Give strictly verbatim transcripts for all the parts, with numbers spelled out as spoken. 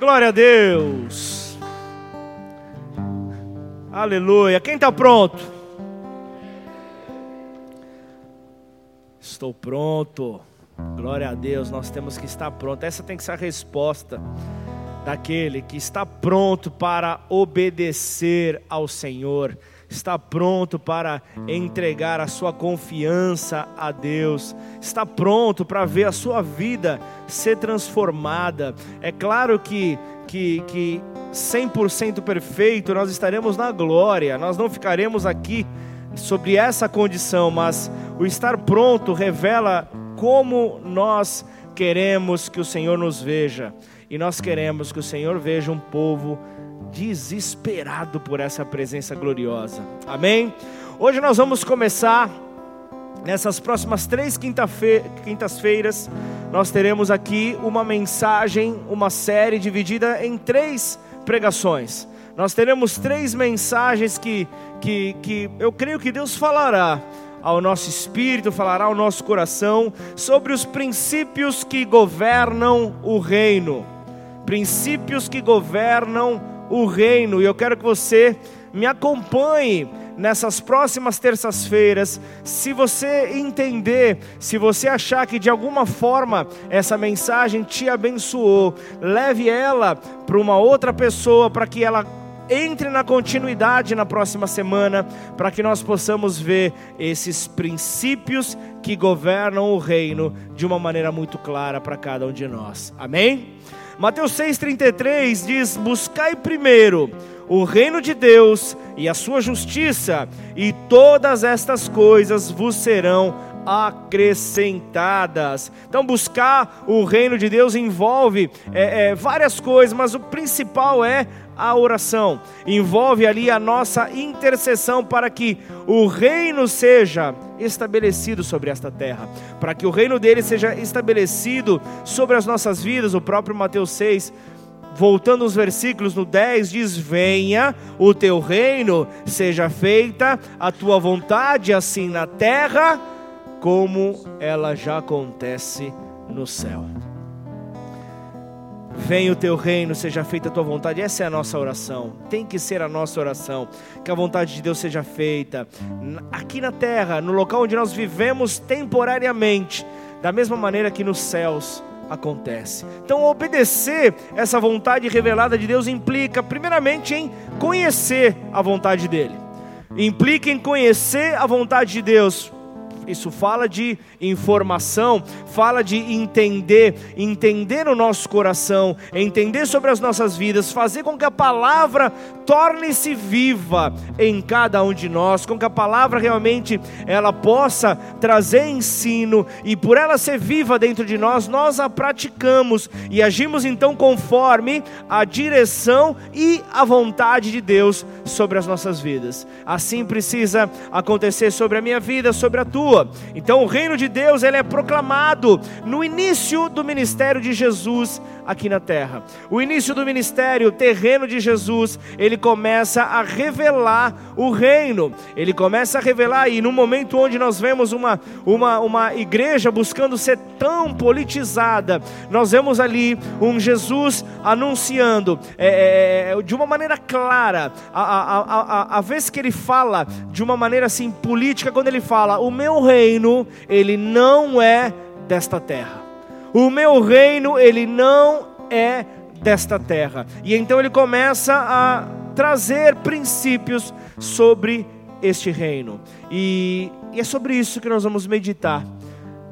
Glória a Deus. Aleluia. Quem está pronto? Estou pronto. Glória a Deus. Nós temos que estar pronto. Essa tem que ser a resposta daquele que está pronto para obedecer ao Senhor, está pronto para entregar a sua confiança a Deus, está pronto para ver a sua vida ser transformada. É claro que, que, que cem por cento perfeito nós estaremos na glória, nós não ficaremos aqui sobre essa condição, mas o estar pronto revela como nós queremos que o Senhor nos veja. E nós queremos que o Senhor veja um povo desesperado por essa presença gloriosa. Amém? Hoje nós vamos começar, nessas próximas três quintas-feiras, nós teremos aqui uma mensagem, uma série dividida em três pregações. Nós teremos três mensagens que, que, que eu creio que Deus falará ao nosso espírito, falará ao nosso coração sobre os princípios que governam o reino. Princípios que governam o reino. E eu quero que você me acompanhe nessas próximas terças-feiras. Se você entender, se você achar que de alguma forma essa mensagem te abençoou, leve ela para uma outra pessoa, para que ela entre na continuidade na próxima semana, para que nós possamos ver esses princípios que governam o reino de uma maneira muito clara para cada um de nós. Amém? Mateus seis, trinta e três diz: buscai primeiro o reino de Deus e a sua justiça, e todas estas coisas vos serão acrescentadas. Então, buscar o reino de Deus envolve é, é, várias coisas, mas o principal é a oração. Envolve ali a nossa intercessão para que o reino seja estabelecido sobre esta terra, para que o reino dele seja estabelecido sobre as nossas vidas. O próprio Mateus seis, voltando aos versículos, no dez diz: venha o teu reino, seja feita a tua vontade, assim na terra como ela já acontece no céu. Venha o teu reino, seja feita a tua vontade. Essa é a nossa oração, tem que ser a nossa oração, que a vontade de Deus seja feita aqui na terra, no local onde nós vivemos temporariamente, da mesma maneira que nos céus acontece. Então, obedecer essa vontade revelada de Deus implica primeiramente em conhecer a vontade dele, implica em conhecer a vontade de Deus. Isso fala de informação, fala de entender, entender o nosso coração, entender sobre as nossas vidas, fazer com que a palavra torne-se viva em cada um de nós, com que a palavra realmente ela possa trazer ensino, e por ela ser viva dentro de nós, nós a praticamos e agimos então conforme a direção e a vontade de Deus sobre as nossas vidas. Assim precisa acontecer sobre a minha vida, sobre a tua. Então, o reino de Deus ele é proclamado no início do ministério de Jesus aqui na terra. O início do ministério terreno de Jesus, ele começa a revelar o reino, ele começa a revelar, e no momento onde nós vemos uma, uma, uma igreja buscando ser tão politizada, nós vemos ali um Jesus anunciando é, é, de uma maneira clara, a, a, a, a vez que ele fala de uma maneira assim política, quando ele fala: o meu reino, ele não é desta terra. O meu reino, ele não é desta terra. E então ele começa a trazer princípios sobre este reino. E, e é sobre isso que nós vamos meditar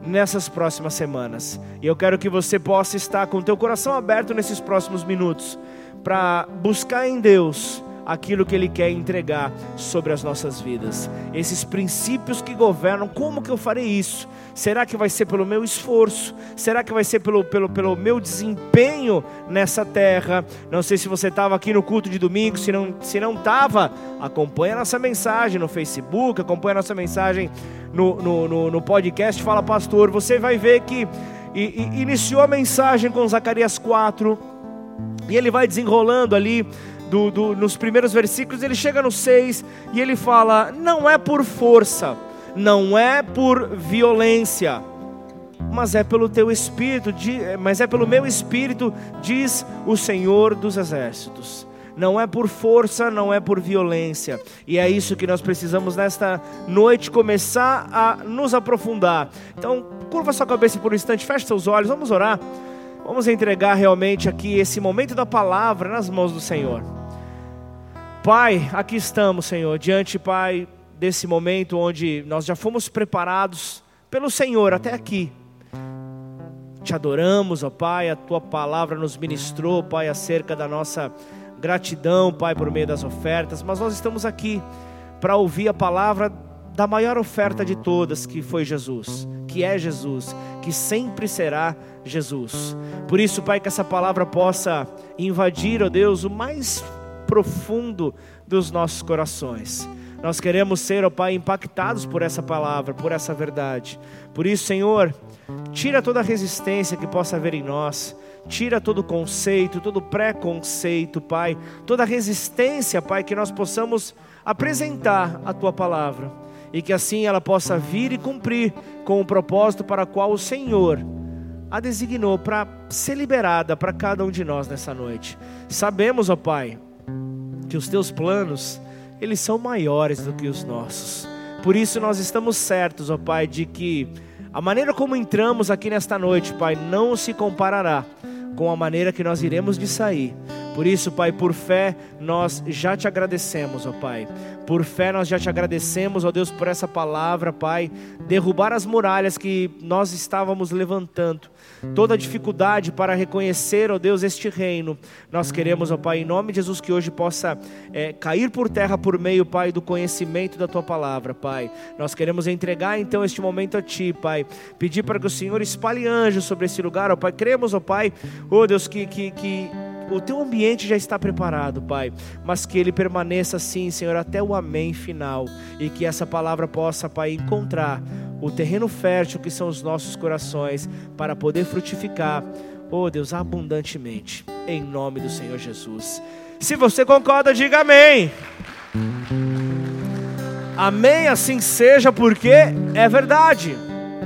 nessas próximas semanas. E eu quero que você possa estar com o teu coração aberto nesses próximos minutos, para buscar em Deus aquilo que Ele quer entregar sobre as nossas vidas, esses princípios que governam. Como que eu farei isso? Será que vai ser pelo meu esforço? Será que vai ser pelo, pelo, pelo meu desempenho nessa terra? Não sei se você estava aqui no culto de domingo, se não se não estava, acompanha nossa mensagem no Facebook, acompanha nossa mensagem no, no, no, no podcast Fala Pastor. Você vai ver que e, e, iniciou a mensagem com Zacarias quatro, e ele vai desenrolando ali Do, do, nos primeiros versículos. Ele chega no seis e ele fala: não é por força, não é por violência, mas é pelo teu espírito, mas é pelo meu espírito, diz o Senhor dos exércitos. Não é por força, não é por violência. E é isso que nós precisamos nesta noite começar a nos aprofundar. Então, curva sua cabeça por um instante, feche seus olhos, vamos orar. Vamos entregar realmente aqui esse momento da palavra nas mãos do Senhor. Pai, aqui estamos, Senhor, diante, Pai, desse momento onde nós já fomos preparados pelo Senhor até aqui. Te adoramos, ó Pai, a Tua palavra nos ministrou, Pai, acerca da nossa gratidão, Pai, por meio das ofertas, mas nós estamos aqui para ouvir a palavra da maior oferta de todas, que foi Jesus, que é Jesus, que sempre será Jesus. Por isso, Pai, que essa palavra possa invadir, ó Deus, o mais profundo dos nossos corações. Nós queremos ser, ó Pai, impactados por essa palavra, por essa verdade. Por isso, Senhor, tira toda a resistência que possa haver em nós. Tira todo conceito, todo preconceito, Pai, toda resistência, Pai, que nós possamos apresentar a Tua palavra e que assim ela possa vir e cumprir com o propósito para o qual o Senhor a designou para ser liberada para cada um de nós nessa noite. Sabemos, ó Pai, que os Teus planos, eles são maiores do que os nossos. Por isso nós estamos certos, ó Pai, de que a maneira como entramos aqui nesta noite, Pai, não se comparará com a maneira que nós iremos de sair. Por isso, Pai, por fé, nós já te agradecemos, ó Pai. Por fé, nós já te agradecemos, ó Deus, por essa palavra, Pai. Derrubar as muralhas que nós estávamos levantando. Toda dificuldade para reconhecer, ó Deus, este reino. Nós queremos, ó Pai, em nome de Jesus, que hoje possa é, cair por terra por meio, Pai, do conhecimento da Tua palavra, Pai. Nós queremos entregar, então, este momento a Ti, Pai. Pedir para que o Senhor espalhe anjos sobre este lugar, ó Pai. Cremos, ó Pai, ó Deus, que... que, que o Teu ambiente já está preparado, Pai, mas que ele permaneça assim, Senhor, até o amém final. E que essa palavra possa, Pai, encontrar o terreno fértil que são os nossos corações para poder frutificar, oh Deus, abundantemente, em nome do Senhor Jesus. Se você concorda, diga amém. Amém, assim seja, porque é verdade.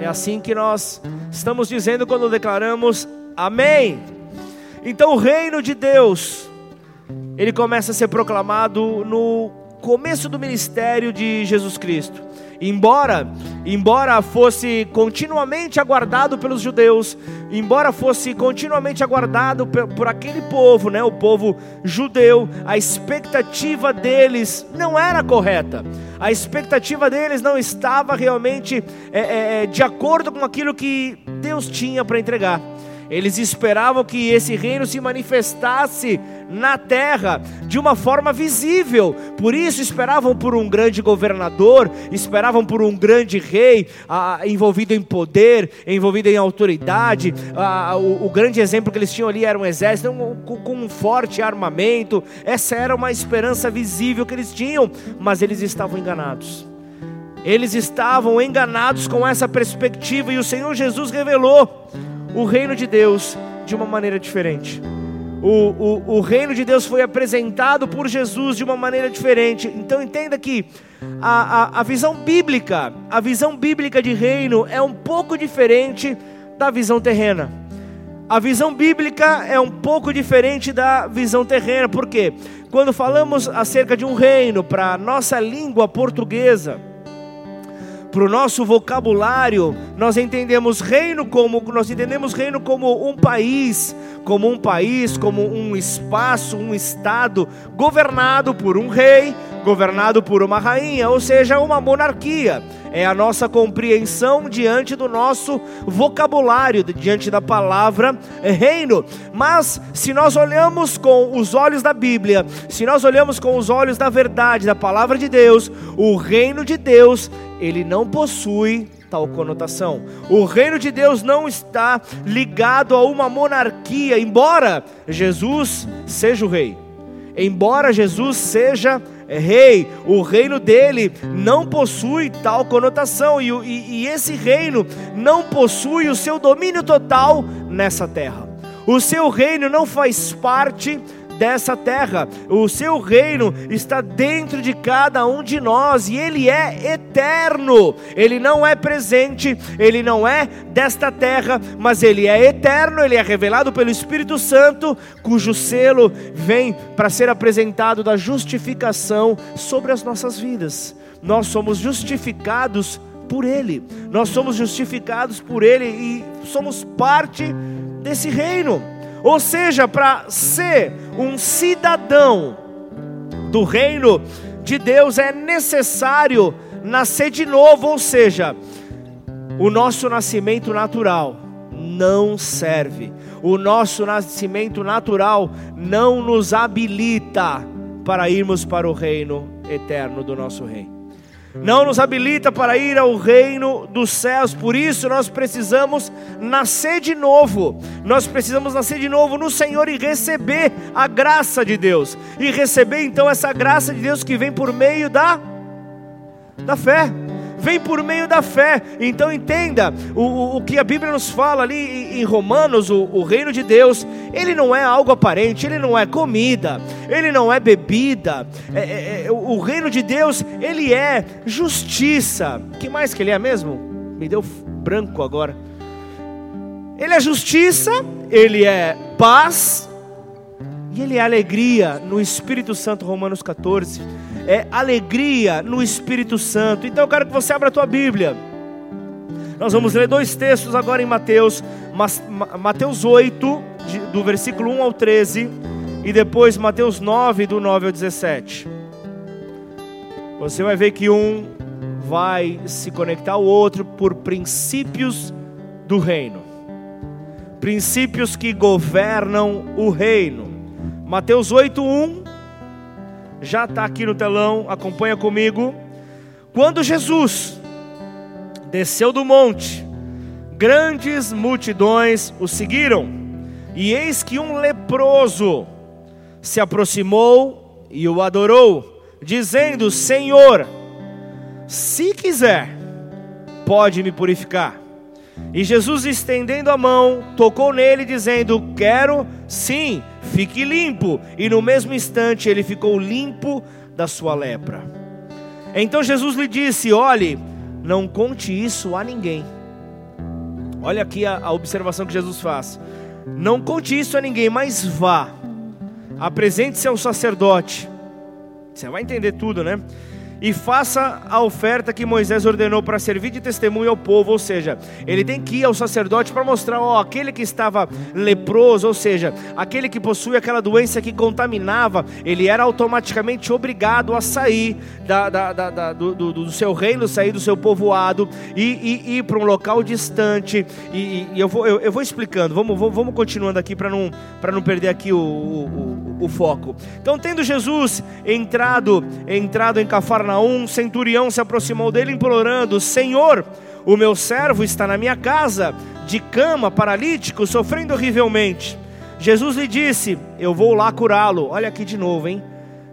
É assim que nós estamos dizendo quando declaramos amém. Então o reino de Deus, ele começa a ser proclamado no começo do ministério de Jesus Cristo. Embora, embora fosse continuamente aguardado pelos judeus, embora fosse continuamente aguardado por, por aquele povo, né, o povo judeu, a expectativa deles não era correta. A expectativa deles não estava realmente é, é, de acordo com aquilo que Deus tinha para entregar. Eles esperavam que esse reino se manifestasse na terra de uma forma visível. Por isso esperavam por um grande governador, esperavam por um grande rei ah, envolvido em poder, envolvido em autoridade. Ah, o, o grande exemplo que eles tinham ali era um exército um, com, com um forte armamento. Essa era uma esperança visível que eles tinham, mas eles estavam enganados. Eles estavam enganados com essa perspectiva e o Senhor Jesus revelou o reino de Deus de uma maneira diferente. O, o, o reino de Deus foi apresentado por Jesus de uma maneira diferente. Então entenda que a, a, a visão bíblica, a visão bíblica de reino é um pouco diferente da visão terrena. A visão bíblica é um pouco diferente da visão terrena. Por quê? Quando falamos acerca de um reino para a nossa língua portuguesa, para o nosso vocabulário, nós entendemos reino como nós entendemos reino como um país, como um país, como um espaço, um estado governado por um rei, governado por uma rainha, ou seja, uma monarquia. É a nossa compreensão diante do nosso vocabulário, diante da palavra reino. Mas se nós olhamos com os olhos da Bíblia, se nós olhamos com os olhos da verdade, da palavra de Deus, o reino de Deus, ele não possui tal conotação. O reino de Deus não está ligado a uma monarquia, embora Jesus seja o rei. Embora Jesus seja rei, o reino dele não possui tal conotação e, e, e esse reino não possui o seu domínio total nessa terra. O seu reino não faz parte dessa terra. O seu reino está dentro de cada um de nós e ele é eterno. Ele não é presente, ele não é desta terra, mas ele é eterno, ele é revelado pelo Espírito Santo, cujo selo vem para ser apresentado da justificação sobre as nossas vidas. Nós somos justificados por ele, nós somos justificados por ele e somos parte desse reino. Ou seja, para ser um cidadão do reino de Deus é necessário nascer de novo, ou seja, o nosso nascimento natural não serve, o nosso nascimento natural não nos habilita para irmos para o reino eterno do nosso rei. Não nos habilita para ir ao reino dos céus. Por isso nós precisamos nascer de novo. Nós precisamos nascer de novo no Senhor e receber a graça de Deus. E receber então essa graça de Deus que vem por meio da, da fé. Vem por meio da fé. Então entenda, o, o que a Bíblia nos fala ali em Romanos, o, o reino de Deus, ele não é algo aparente, ele não é comida, ele não é bebida. É, é, o, o reino de Deus, ele é justiça. Que mais que ele é mesmo? Me deu branco agora. Ele é justiça, ele é paz e ele é alegria no Espírito Santo, Romanos catorze. É alegria no Espírito Santo. Então eu quero que você abra a tua Bíblia. Nós vamos ler dois textos agora em Mateus. Mateus oito, do versículo um ao treze. E depois Mateus nove, do nove ao dezessete. Você vai ver que um vai se conectar ao outro por princípios do reino. Princípios que governam o reino. Mateus oito, um. Já está aqui no telão, acompanha comigo. Quando Jesus desceu do monte, grandes multidões o seguiram, e eis que um leproso se aproximou e o adorou, dizendo: Senhor, se quiser, pode me purificar. E Jesus, estendendo a mão, tocou nele, dizendo: quero, sim, fique limpo. E no mesmo instante ele ficou limpo da sua lepra. Então Jesus lhe disse: olhe, não conte isso a ninguém. Olha aqui a, a observação que Jesus faz. Não conte isso a ninguém, mas vá, apresente-se ao sacerdote. Você vai entender tudo, né? E faça a oferta que Moisés ordenou para servir de testemunho ao povo. Ou seja, ele tem que ir ao sacerdote para mostrar, ó, aquele que estava leproso, ou seja, aquele que possui aquela doença que contaminava, ele era automaticamente obrigado a sair da, da, da, da, do, do, do seu reino, sair do seu povoado e, e, e ir para um local distante. E, e, e eu, vou, eu, eu vou explicando, vamos, vamos, vamos continuando aqui para não, para não perder aqui o, o, o, o foco. Então, tendo Jesus entrado, entrado em Cafarnaum, um centurião se aproximou dele implorando: Senhor, o meu servo está na minha casa, de cama, paralítico, sofrendo horrivelmente. Jesus lhe disse: eu vou lá curá-lo. Olha aqui de novo, hein?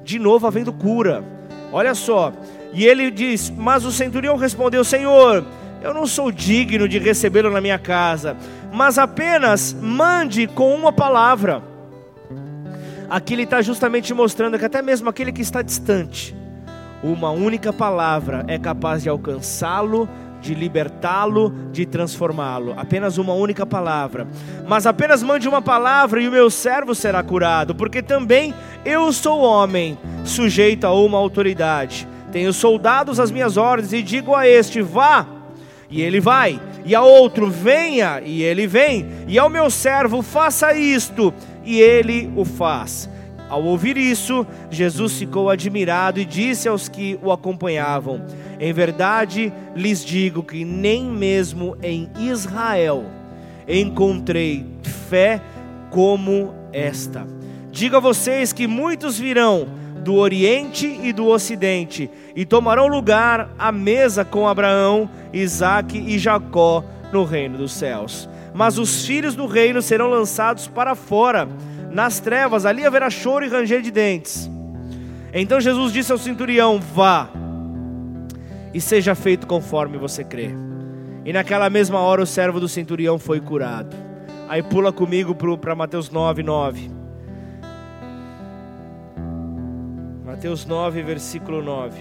De novo havendo cura. Olha só. E ele diz, mas o centurião respondeu: Senhor, eu não sou digno de recebê-lo na minha casa, mas apenas mande com uma palavra. Aqui ele está justamente mostrando que até mesmo aquele que está distante, uma única palavra é capaz de alcançá-lo, de libertá-lo, de transformá-lo. Apenas uma única palavra. Mas apenas mande uma palavra e o meu servo será curado, porque também eu sou homem, sujeito a uma autoridade. Tenho soldados às minhas ordens e digo a este: vá, e ele vai. E a outro: venha, e ele vem. E ao meu servo: faça isto, e ele o faz. Ao ouvir isso, Jesus ficou admirado e disse aos que o acompanhavam: em verdade lhes digo que nem mesmo em Israel encontrei fé como esta. Digo a vocês que muitos virão do Oriente e do Ocidente e tomarão lugar à mesa com Abraão, Isaque e Jacó no reino dos céus. Mas os filhos do reino serão lançados para fora, nas trevas, ali haverá choro e ranger de dentes. Então Jesus disse ao centurião: vá e seja feito conforme você crê. E naquela mesma hora o servo do centurião foi curado. Aí pula comigo para Mateus nove, nove. Mateus nove, versículo nove.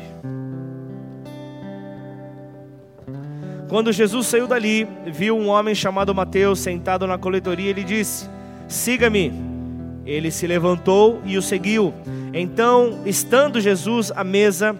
Quando Jesus saiu dali, viu um homem chamado Mateus sentado na coletoria e ele disse: siga-me. Ele se levantou e o seguiu. Então, estando Jesus à mesa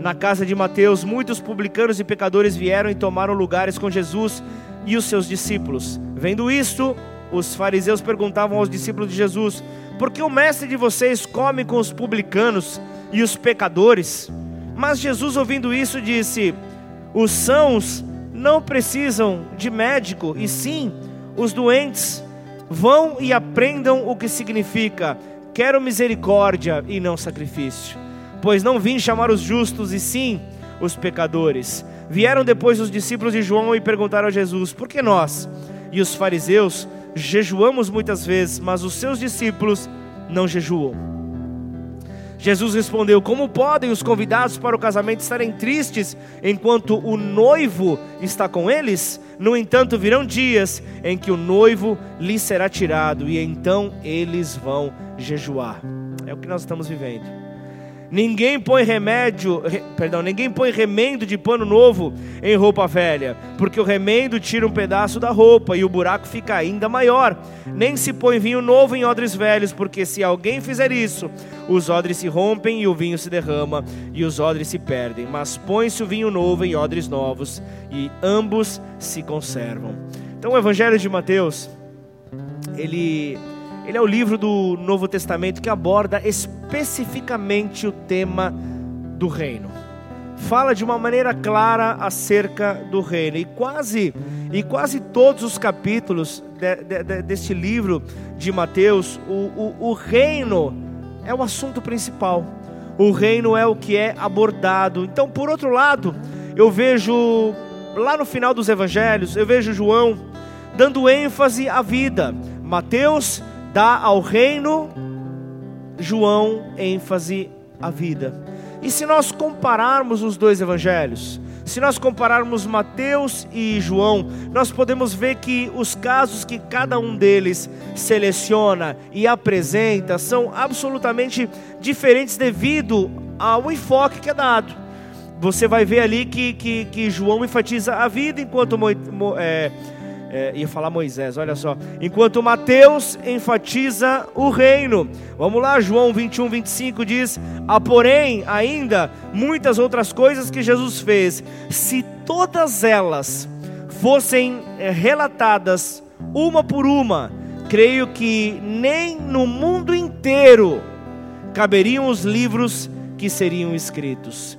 na casa de Mateus, muitos publicanos e pecadores vieram e tomaram lugares com Jesus e os seus discípulos. Vendo isto, os fariseus perguntavam aos discípulos de Jesus: por que o mestre de vocês come com os publicanos e os pecadores? Mas Jesus, ouvindo isso, disse: os sãos não precisam de médico, e sim os doentes. Vão e aprendam o que significa: quero misericórdia e não sacrifício, pois não vim chamar os justos, e sim os pecadores. Vieram depois os discípulos de João e perguntaram a Jesus: por que nós e os fariseus jejuamos muitas vezes, mas os seus discípulos não jejuam? Jesus respondeu: como podem os convidados para o casamento estarem tristes enquanto o noivo está com eles? No entanto, virão dias em que o noivo lhes será tirado, e então eles vão jejuar. É o que nós estamos vivendo. Ninguém põe remédio, re, perdão, ninguém põe remendo de pano novo em roupa velha, porque o remendo tira um pedaço da roupa e o buraco fica ainda maior. Nem se põe vinho novo em odres velhos, porque se alguém fizer isso, os odres se rompem e o vinho se derrama e os odres se perdem. Mas põe-se o vinho novo em odres novos e ambos se conservam. Então o Evangelho de Mateus, ele... Ele é o livro do Novo Testamento que aborda especificamente o tema do reino. Fala de uma maneira clara acerca do reino. E quase, e quase todos os capítulos de, de, de, deste livro de Mateus, o, o, o reino é o assunto principal. O reino é o que é abordado. Então, por outro lado, eu vejo lá no final dos evangelhos, eu vejo João dando ênfase à vida. Mateus dá ao reino, João ênfase à vida. E se nós compararmos os dois evangelhos, se nós compararmos Mateus e João, nós podemos ver que os casos que cada um deles seleciona e apresenta são absolutamente diferentes devido ao enfoque que é dado. Você vai ver ali que, que, que João enfatiza a vida, enquanto Mo, Mo, é, É, ia falar Moisés, olha só. Enquanto Mateus enfatiza o reino. Vamos lá, João vinte e um, vinte e cinco diz: há, porém, ainda muitas outras coisas que Jesus fez. Se todas elas fossem é, relatadas uma por uma, creio que nem no mundo inteiro caberiam os livros que seriam escritos.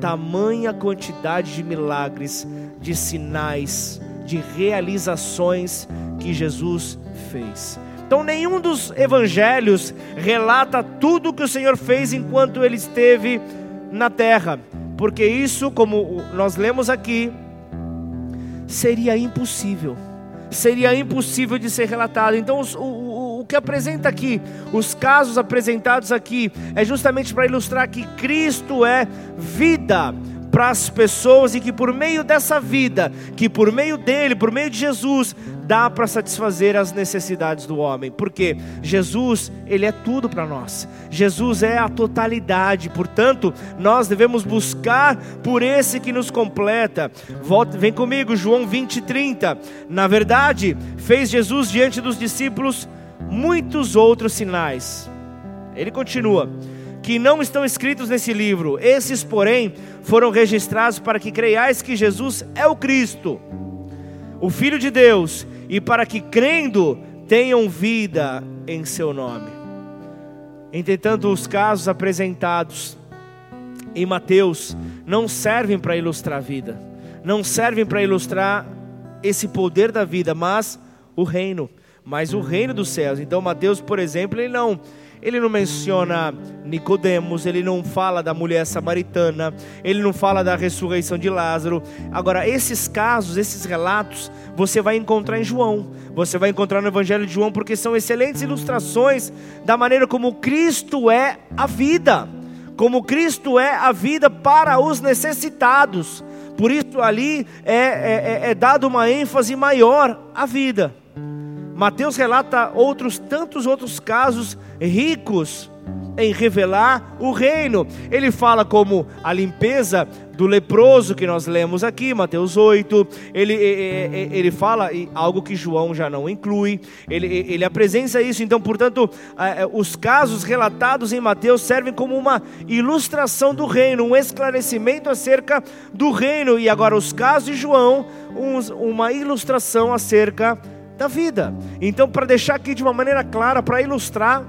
Tamanha quantidade de milagres, de sinais, de realizações que Jesus fez. Então nenhum dos evangelhos relata tudo o que o Senhor fez enquanto Ele esteve na terra, porque isso, como nós lemos aqui, seria impossível, seria impossível de ser relatado. Então os, o O que apresenta aqui, os casos apresentados aqui, é justamente para ilustrar que Cristo é vida para as pessoas e que por meio dessa vida, que por meio dele, por meio de Jesus, dá para satisfazer as necessidades do homem. Porque Jesus, ele é tudo para nós. Jesus é a totalidade. Portanto, nós devemos buscar por esse que nos completa. Volta, vem comigo, João vinte, trinta. Na verdade, fez Jesus diante dos discípulos muitos outros sinais. Ele continua: que não estão escritos nesse livro. Esses, porém, foram registrados para que creiais que Jesus é o Cristo, o Filho de Deus, e para que, crendo, tenham vida em seu nome. Entretanto, os casos apresentados em Mateus não servem para ilustrar a vida, não servem para ilustrar esse poder da vida, mas o reino. Mas o reino dos céus. Então Mateus, por exemplo, ele não, ele não menciona Nicodemos, ele não fala da mulher samaritana, ele não fala da ressurreição de Lázaro. Agora, esses casos, esses relatos, você vai encontrar em João, você vai encontrar no Evangelho de João, porque são excelentes ilustrações da maneira como Cristo é a vida, como Cristo é a vida para os necessitados. Por isso ali é, é, é dado uma ênfase maior à vida. Mateus relata outros tantos outros casos ricos em revelar o reino. Ele fala como a limpeza do leproso que nós lemos aqui, Mateus oito, ele, ele, ele fala algo que João já não inclui, ele, ele apresenta isso. Então, portanto, os casos relatados em Mateus servem como uma ilustração do reino, um esclarecimento acerca do reino, e agora os casos de João, uma ilustração acerca da vida. Então, para deixar aqui de uma maneira clara, para ilustrar,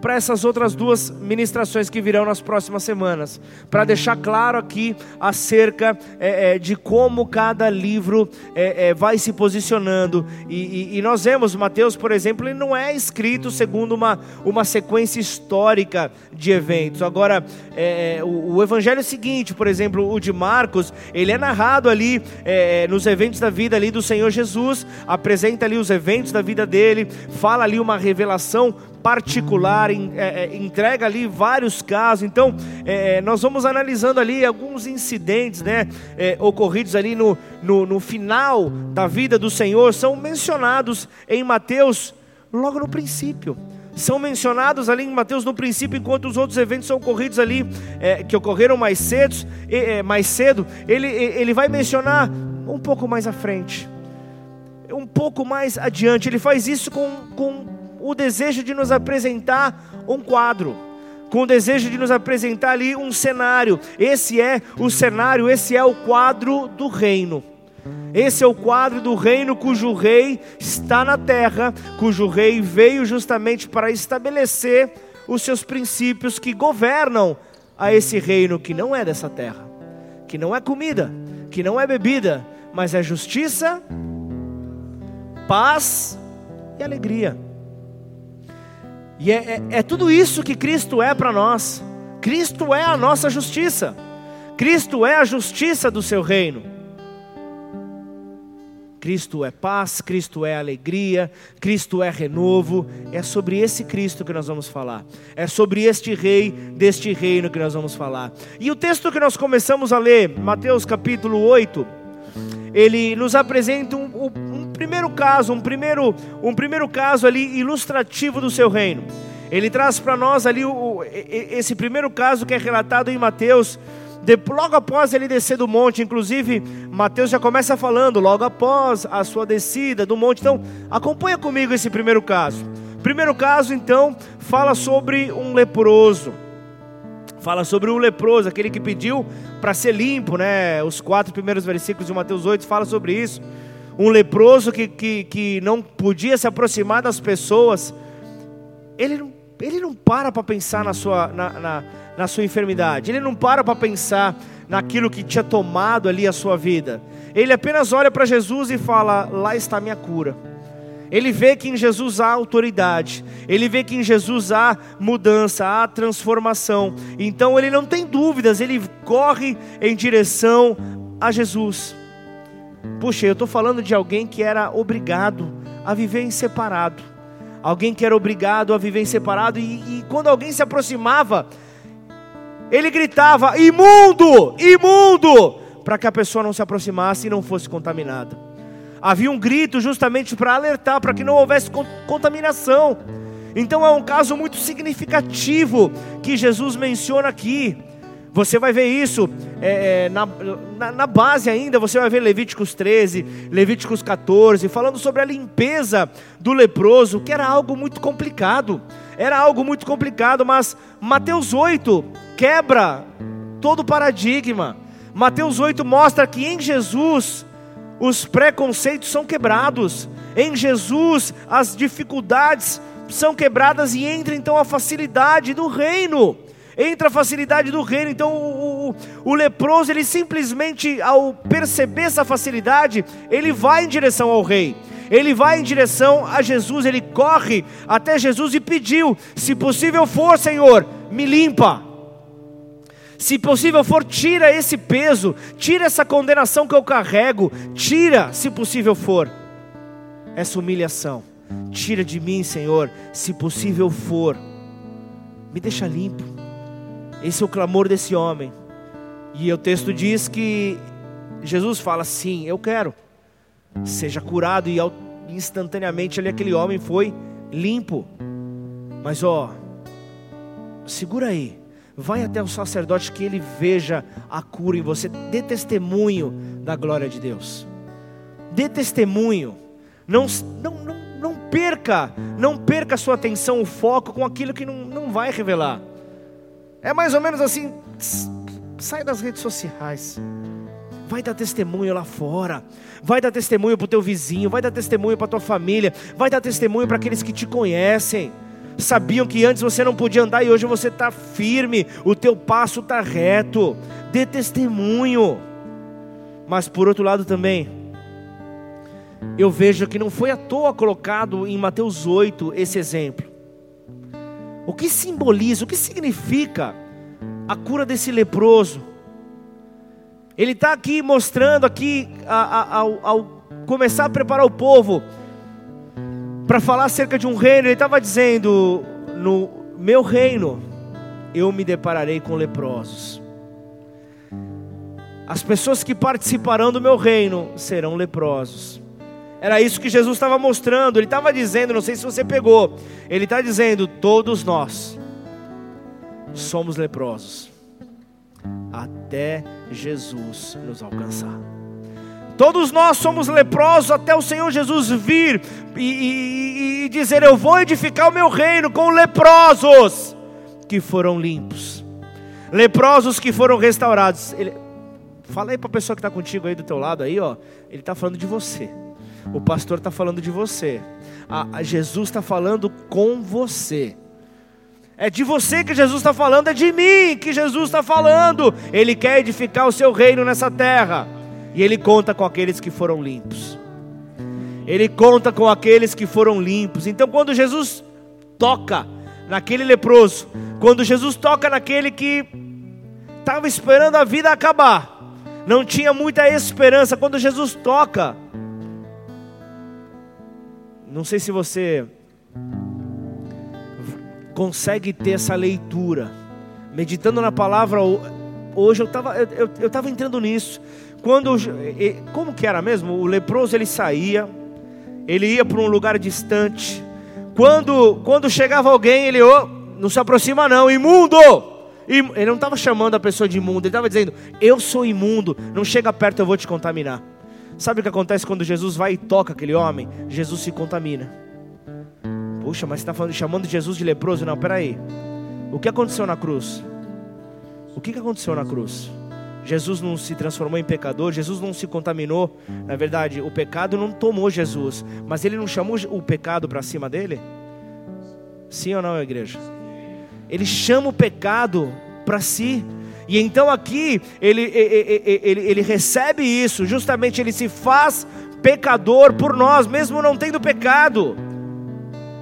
para essas outras duas ministrações que virão nas próximas semanas, para deixar claro aqui acerca é, é, de como cada livro é, é, vai se posicionando, e, e, e nós vemos Mateus, por exemplo, ele não é escrito segundo uma, uma sequência histórica de eventos. Agora é, o, o evangelho seguinte, por exemplo, o de Marcos, ele é narrado ali é, nos eventos da vida ali do Senhor Jesus, apresenta ali os eventos da vida dele, fala ali uma revelação particular, entrega ali vários casos. Então é, nós vamos analisando ali alguns incidentes, né, é, ocorridos ali no, no, no final da vida do Senhor, são mencionados em Mateus logo no princípio, são mencionados ali em Mateus no princípio, enquanto os outros eventos são ocorridos ali, é, que ocorreram mais cedo, é, mais cedo ele, ele vai mencionar um pouco mais à frente, um pouco mais adiante. Ele faz isso com, com o desejo de nos apresentar um quadro, com o desejo de nos apresentar ali um cenário. Esse é o cenário, esse é o quadro do reino. Esse é o quadro do reino cujo rei está na terra, cujo rei veio justamente para estabelecer os seus princípios que governam a esse reino que não é dessa terra, que não é comida, que não é bebida, mas é justiça, paz e alegria. E é, é, é tudo isso que Cristo é para nós. Cristo é a nossa justiça. Cristo é a justiça do seu reino. Cristo é paz, Cristo é alegria, Cristo é renovo. É sobre esse Cristo que nós vamos falar. É sobre este rei, deste reino que nós vamos falar. E o texto que nós começamos a ler, Mateus capítulo oito, ele nos apresenta um, um primeiro caso, um primeiro, um primeiro caso ali ilustrativo do seu reino. Ele traz para nós ali o, o, esse primeiro caso que é relatado em Mateus, de, logo após ele descer do monte. Inclusive Mateus já começa falando logo após a sua descida do monte. Então acompanha comigo esse primeiro caso. Primeiro caso então fala sobre um leproso. Fala sobre o leproso, aquele que pediu para ser limpo, né? Os quatro primeiros versículos de Mateus oito fala sobre isso. Um leproso que, que, que não podia se aproximar das pessoas. Ele não, ele não para para pensar na sua, na, na, na sua enfermidade. Ele não para para pensar naquilo que tinha tomado ali a sua vida. Ele apenas olha para Jesus e fala: lá está a minha cura. Ele vê que em Jesus há autoridade. Ele vê que em Jesus há mudança, há transformação. Então ele não tem dúvidas, ele corre em direção a Jesus. Puxa, eu estou falando de alguém que era obrigado a viver em separado. Alguém que era obrigado a viver em separado. E, e quando alguém se aproximava, ele gritava: imundo, imundo, para que a pessoa não se aproximasse e não fosse contaminada. Havia um grito justamente para alertar, para que não houvesse contaminação. Então é um caso muito significativo que Jesus menciona aqui. Você vai ver isso é, na, na, na base ainda, você vai ver Levíticos treze, Levíticos catorze, falando sobre a limpeza do leproso, que era algo muito complicado, era algo muito complicado, mas Mateus oito quebra todo o paradigma. Mateus oito mostra que em Jesus os preconceitos são quebrados, em Jesus as dificuldades são quebradas e entra então a facilidade do reino. Entra a facilidade do reino. Então o, o, o leproso, ele simplesmente, ao perceber essa facilidade, ele vai em direção ao rei, ele vai em direção a Jesus, ele corre até Jesus e pediu: se possível for, Senhor, me limpa. Se possível for, tira esse peso, tira essa condenação que eu carrego, tira, se possível for, essa humilhação, tira de mim, Senhor, se possível for, me deixa limpo. Esse é o clamor desse homem. E o texto diz que Jesus fala: sim, eu quero, seja curado. E instantaneamente ali aquele homem foi limpo. Mas ó, segura aí, vai até o sacerdote que ele veja a cura em você. Dê testemunho da glória de Deus. Dê testemunho. Não, não, não, não perca, não perca a sua atenção, o foco com aquilo que não, não vai revelar. É mais ou menos assim, sai das redes sociais. Vai dar testemunho lá fora. Vai dar testemunho para o teu vizinho. Vai dar testemunho para a tua família. Vai dar testemunho para aqueles que te conhecem. Sabiam que antes você não podia andar e hoje você está firme. O teu passo está reto. Dê testemunho. Mas por outro lado também, eu vejo que não foi à toa colocado em Mateus oito esse exemplo. O que simboliza, o que significa a cura desse leproso? Ele está aqui mostrando, aqui, ao, ao começar a preparar o povo para falar acerca de um reino, ele estava dizendo: no meu reino eu me depararei com leprosos. As pessoas que participarão do meu reino serão leprosos. Era isso que Jesus estava mostrando. Ele estava dizendo, não sei se você pegou, ele está dizendo: todos nós somos leprosos até Jesus nos alcançar. Todos nós somos leprosos até o Senhor Jesus vir e, e, e dizer: eu vou edificar o meu reino com leprosos que foram limpos, leprosos que foram restaurados. Ele... fala aí para a pessoa que está contigo aí do teu lado aí, ó. Ele está falando de você, o pastor está falando de você, a, a Jesus está falando com você. É de você que Jesus está falando, é de mim que Jesus está falando. Ele quer edificar o seu reino nessa terra. E Ele conta com aqueles que foram limpos. Ele conta com aqueles que foram limpos. Então quando Jesus toca naquele leproso, quando Jesus toca naquele que estava esperando a vida acabar, não tinha muita esperança, quando Jesus toca, não sei se você consegue ter essa leitura. Meditando na palavra hoje, eu estava eu, eu tava entrando nisso. Quando, como que era mesmo? O leproso, ele saía, ele ia para um lugar distante. Quando, quando chegava alguém, ele: oh, não se aproxima não, imundo! Ele não estava chamando a pessoa de imundo, ele estava dizendo: eu sou imundo, não chega perto, eu vou te contaminar. Sabe o que acontece quando Jesus vai e toca aquele homem? Jesus se contamina. Puxa, mas você está chamando Jesus de leproso? Não, peraí. O que aconteceu na cruz? O que aconteceu na cruz? Jesus não se transformou em pecador, Jesus não se contaminou. Na verdade, o pecado não tomou Jesus, mas Ele não chamou o pecado para cima dele? Sim ou não, igreja? Ele chama o pecado para si. E então aqui, ele, ele, ele, ele recebe isso, justamente Ele se faz pecador por nós, mesmo não tendo pecado.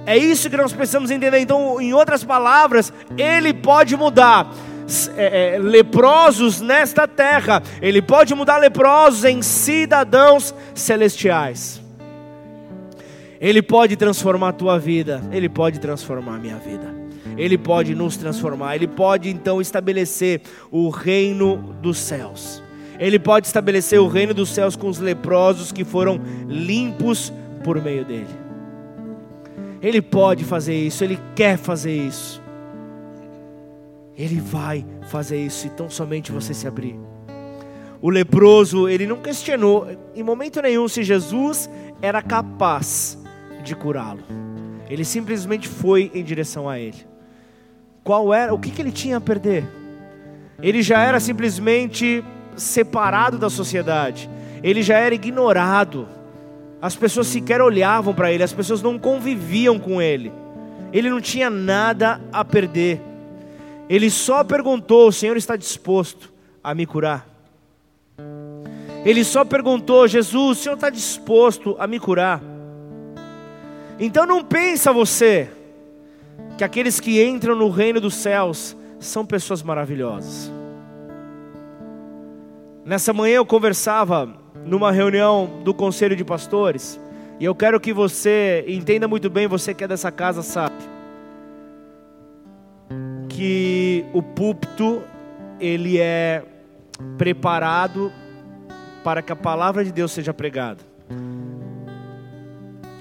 É isso que nós precisamos entender. Então, em outras palavras, Ele pode mudar é, é, leprosos nesta terra. Ele pode mudar leprosos em cidadãos celestiais. Ele pode transformar a tua vida. Ele pode transformar a minha vida. Ele pode nos transformar. Ele pode, então, estabelecer o reino dos céus. Ele pode estabelecer o reino dos céus com os leprosos que foram limpos por meio dEle. Ele pode fazer isso, Ele quer fazer isso. Ele vai fazer isso, então somente você se abrir. O leproso, ele não questionou em momento nenhum se Jesus era capaz de curá-lo. Ele simplesmente foi em direção a Ele. Qual era, o que, que ele tinha a perder? Ele já era simplesmente separado da sociedade. Ele já era ignorado. As pessoas sequer olhavam para ele, as pessoas não conviviam com ele. Ele não tinha nada a perder. Ele só perguntou: o Senhor está disposto a me curar? Ele só perguntou: Jesus, o Senhor está disposto a me curar? Então não pensa você que aqueles que entram no reino dos céus são pessoas maravilhosas. Nessa manhã eu conversava numa reunião do conselho de pastores, e eu quero que você entenda muito bem, você que é dessa casa sabe, que o púlpito, ele é preparado para que a palavra de Deus seja pregada.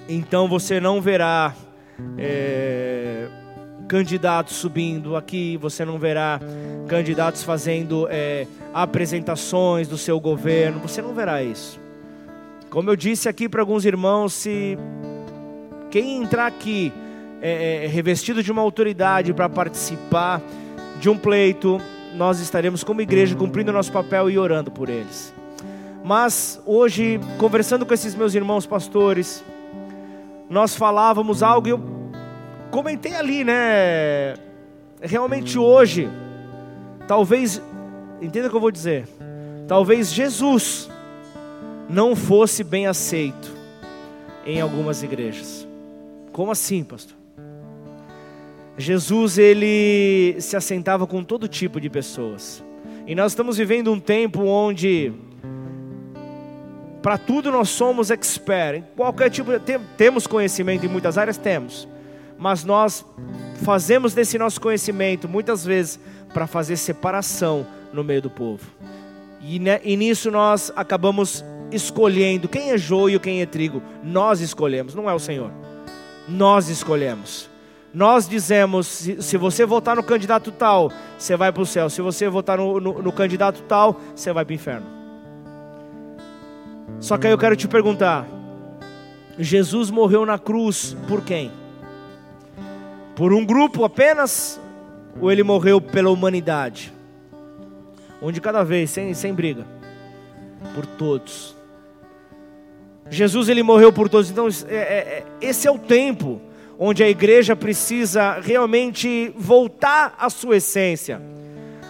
Então você não verá é, candidatos subindo aqui, você não verá candidatos fazendo é, apresentações do seu governo, você não verá isso. Como eu disse aqui para alguns irmãos, se quem entrar aqui é, é, revestido de uma autoridade para participar de um pleito, nós estaremos como igreja cumprindo o nosso papel e orando por eles. Mas hoje, conversando com esses meus irmãos pastores, nós falávamos algo e eu comentei ali, né? Realmente hoje, talvez, entenda o que eu vou dizer, talvez Jesus não fosse bem aceito em algumas igrejas. Como assim, pastor? Jesus, ele se assentava com todo tipo de pessoas. E nós estamos vivendo um tempo onde... para tudo nós somos expert, qualquer tipo, temos conhecimento em muitas áreas, temos, mas nós fazemos desse nosso conhecimento muitas vezes para fazer separação no meio do povo, e, né, e nisso nós acabamos escolhendo quem é joio, quem é trigo. Nós escolhemos, não é o Senhor, nós escolhemos. Nós dizemos, se você votar no candidato tal, você vai para o céu, se você votar no, no, no candidato tal, você vai para o inferno. Só que aí eu quero te perguntar, Jesus morreu na cruz por quem? Por um grupo apenas? Ou ele morreu pela humanidade? Um de cada vez, sem, sem briga. Por todos. Jesus, ele morreu por todos. Então é, é, esse é o tempo onde a igreja precisa realmente voltar à sua essência.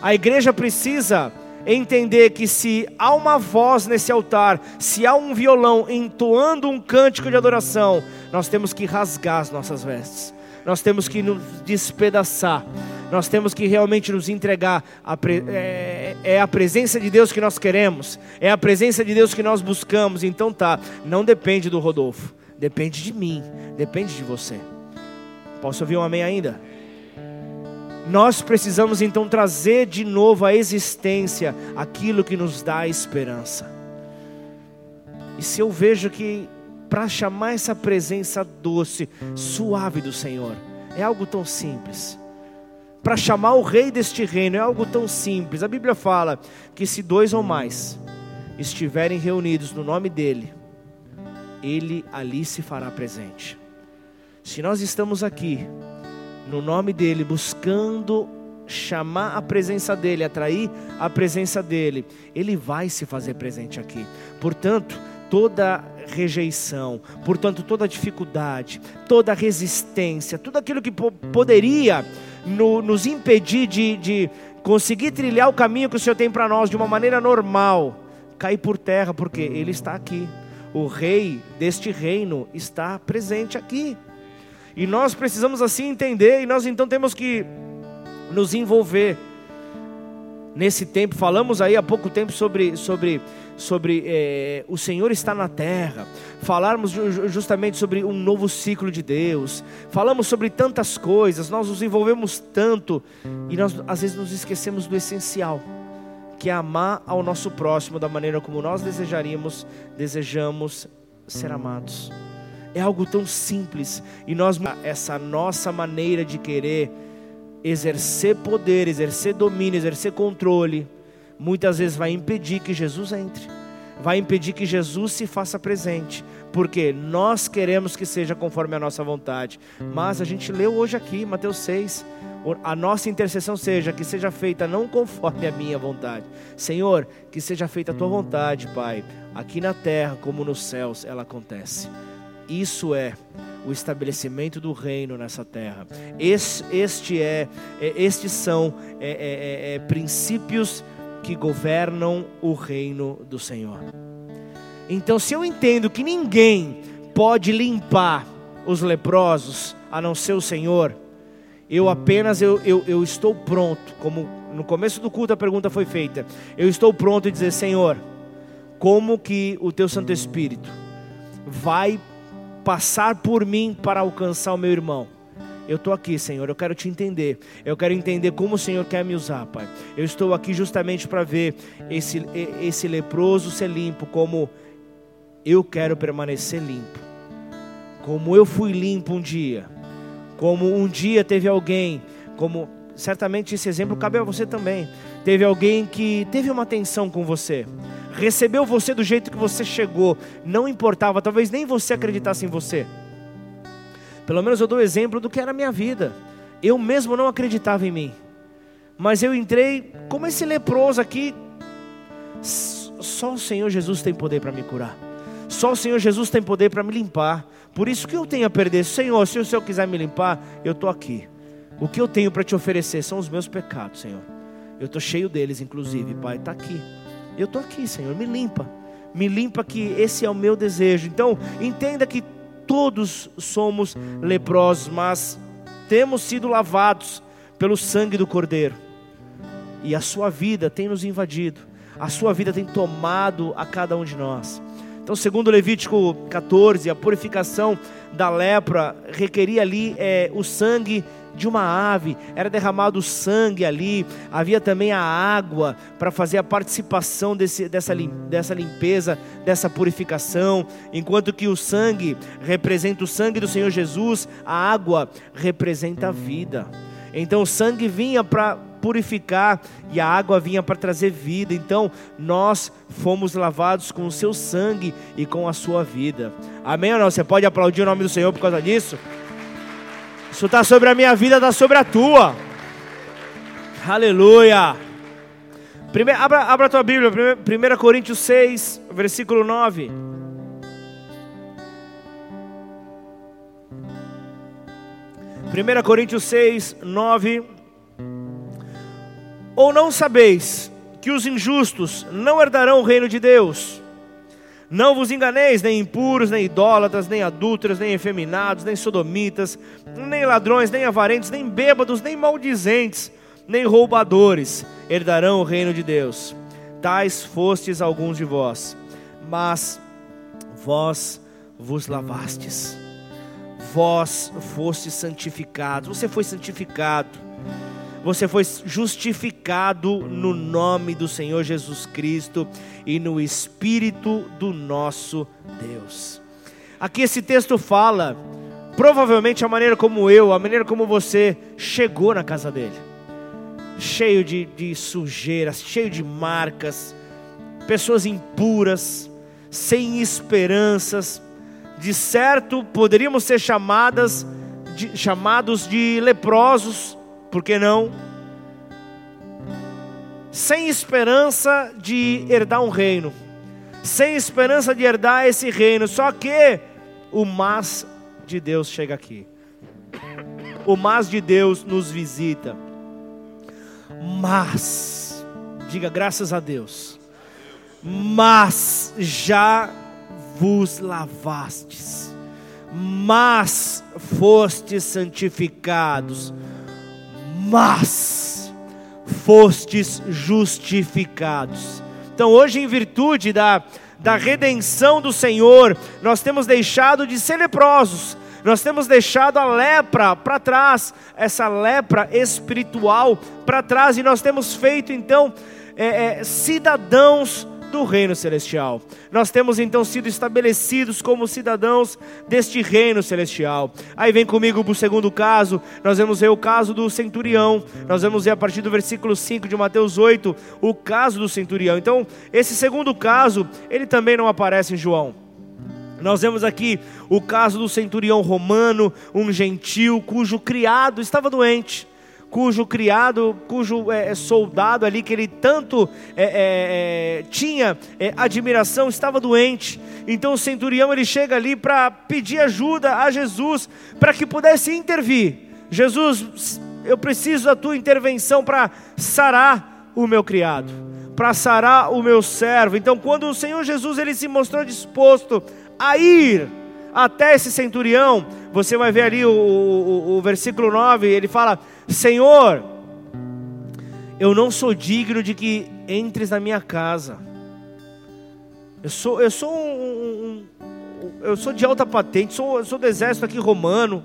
A igreja precisa... entender que se há uma voz nesse altar, se há um violão entoando um cântico de adoração, nós temos que rasgar as nossas vestes, nós temos que nos despedaçar, nós temos que realmente nos entregar. A pre... é... é a presença de Deus que nós queremos, é a presença de Deus que nós buscamos. Então tá, não depende do Rodolfo, depende de mim, depende de você. Posso ouvir um amém ainda? Nós precisamos então trazer de novo à existência aquilo que nos dá esperança. E se eu vejo que para chamar essa presença doce, suave do Senhor, é algo tão simples. Para chamar o rei deste reino é algo tão simples. A Bíblia fala que se dois ou mais estiverem reunidos no nome dele, ele ali se fará presente. Se nós estamos aqui no nome dele, buscando chamar a presença dele, atrair a presença dele, ele vai se fazer presente aqui. Portanto, toda rejeição, portanto, toda dificuldade, toda resistência, tudo aquilo que po- poderia no, nos impedir de, de conseguir trilhar o caminho que o Senhor tem para nós de uma maneira normal, cai por terra, porque ele está aqui. O rei deste reino está presente aqui. E nós precisamos assim entender, e nós então temos que nos envolver nesse tempo. Falamos aí há pouco tempo sobre, sobre, sobre é, o Senhor está na terra, falarmos justamente sobre um novo ciclo de Deus, falamos sobre tantas coisas, nós nos envolvemos tanto, e nós às vezes nos esquecemos do essencial, que é amar ao nosso próximo da maneira como nós desejaríamos, desejamos ser amados. É algo tão simples, e nós, essa nossa maneira de querer exercer poder, exercer domínio, exercer controle, muitas vezes vai impedir que Jesus entre, vai impedir que Jesus se faça presente, porque nós queremos que seja conforme a nossa vontade. Mas a gente leu hoje aqui, Mateus seis, a nossa intercessão seja, que seja feita não conforme a minha vontade, Senhor, que seja feita a tua vontade, Pai, aqui na terra como nos céus ela acontece. Isso é o estabelecimento do reino nessa terra. Este, este é, estes são é, é, é, princípios que governam o reino do Senhor. Então, se eu entendo que ninguém pode limpar os leprosos a não ser o Senhor, eu apenas eu, eu, eu estou pronto. Como no começo do culto a pergunta foi feita, eu estou pronto a dizer: Senhor, como que o teu Santo Espírito vai passar por mim para alcançar o meu irmão? Eu estou aqui, Senhor, eu quero te entender, eu quero entender como o Senhor quer me usar, Pai. Eu estou aqui justamente para ver esse, esse leproso ser limpo, como eu quero permanecer limpo, como eu fui limpo um dia, Como um dia teve alguém, como certamente esse exemplo cabe a você também, teve alguém que teve uma atenção com você, recebeu você do jeito que você chegou, não importava, talvez nem você acreditasse em você. Pelo menos eu dou exemplo do que era a minha vida. Eu mesmo não acreditava em mim, mas eu entrei como esse leproso aqui. Só o Senhor Jesus tem poder para me curar, só o Senhor Jesus tem poder para me limpar. Por isso que eu tenho a perder. Senhor, se o Senhor quiser me limpar, eu estou aqui. O que eu tenho para te oferecer são os meus pecados, Senhor. Eu estou cheio deles, inclusive, Pai, está aqui. Eu estou aqui, Senhor, me limpa. Me limpa, que esse é o meu desejo. Então, entenda que todos somos leprosos, mas temos sido lavados pelo sangue do Cordeiro. E a sua vida tem nos invadido. A sua vida tem tomado a cada um de nós. Então, segundo Levítico catorze, a purificação da lepra requeria ali é, o sangue de uma ave. Era derramado o sangue ali. Havia também a água para fazer a participação desse, dessa, dessa limpeza, dessa purificação. Enquanto que o sangue representa o sangue do Senhor Jesus, a água representa a vida. Então o sangue vinha para purificar e a água vinha para trazer vida. Então nós fomos lavados com o seu sangue e com a sua vida. Amém ou não? Você pode aplaudir o nome do Senhor por causa disso? Isso está sobre a minha vida, está sobre a tua. Aleluia. Primeiro, abra, abra a tua Bíblia, primeiro Coríntios seis, versículo nove. primeiro Coríntios seis, nove. Ou não sabeis que os injustos não herdarão o reino de Deus? Não vos enganeis, nem impuros, nem idólatras, nem adúlteros, nem efeminados, nem sodomitas, nem ladrões, nem avarentos, nem bêbados, nem maldizentes, nem roubadores herdarão o reino de Deus. Tais fostes alguns de vós, mas vós vos lavastes, vós fostes santificados, você foi santificado, você foi justificado no nome do Senhor Jesus Cristo e no Espírito do nosso Deus. Aqui esse texto fala, provavelmente a maneira como eu, a maneira como você chegou na casa dele, cheio de, de sujeiras, cheio de marcas, pessoas impuras, sem esperanças. De certo, poderíamos ser chamadas de, chamados de leprosos, por que não? Sem esperança de herdar um reino, sem esperança de herdar esse reino. Só que o mas de Deus chega aqui, o mas de Deus nos visita. Mas, diga graças a Deus, mas já vos lavastes, mas fostes santificados, mas fostes justificados. Então hoje, em virtude da, da redenção do Senhor, nós temos deixado de ser leprosos, nós temos deixado a lepra para trás, essa lepra espiritual para trás, e nós temos feito então é, é, cidadãos do reino celestial. Nós temos então sido estabelecidos como cidadãos deste reino celestial. Aí vem comigo para o segundo caso. Nós vamos ver o caso do centurião. Nós vamos ver a partir do versículo cinco de Mateus oito, o caso do centurião. Então esse segundo caso, ele também não aparece em João. Nós vemos aqui o caso do centurião romano, um gentil cujo criado estava doente, cujo criado, cujo é, soldado ali que ele tanto é, é, tinha é, admiração, estava doente. Então o centurião, ele chega ali para pedir ajuda a Jesus, para que pudesse intervir. Jesus, eu preciso da tua intervenção para sarar o meu criado, para sarar o meu servo. Então quando o Senhor Jesus, ele se mostrou disposto a ir até esse centurião, você vai ver ali o, o, o versículo nove, ele fala: Senhor, eu não sou digno de que entres na minha casa. Eu sou, eu sou um, um, um eu sou de alta patente, sou, eu sou do exército aqui romano.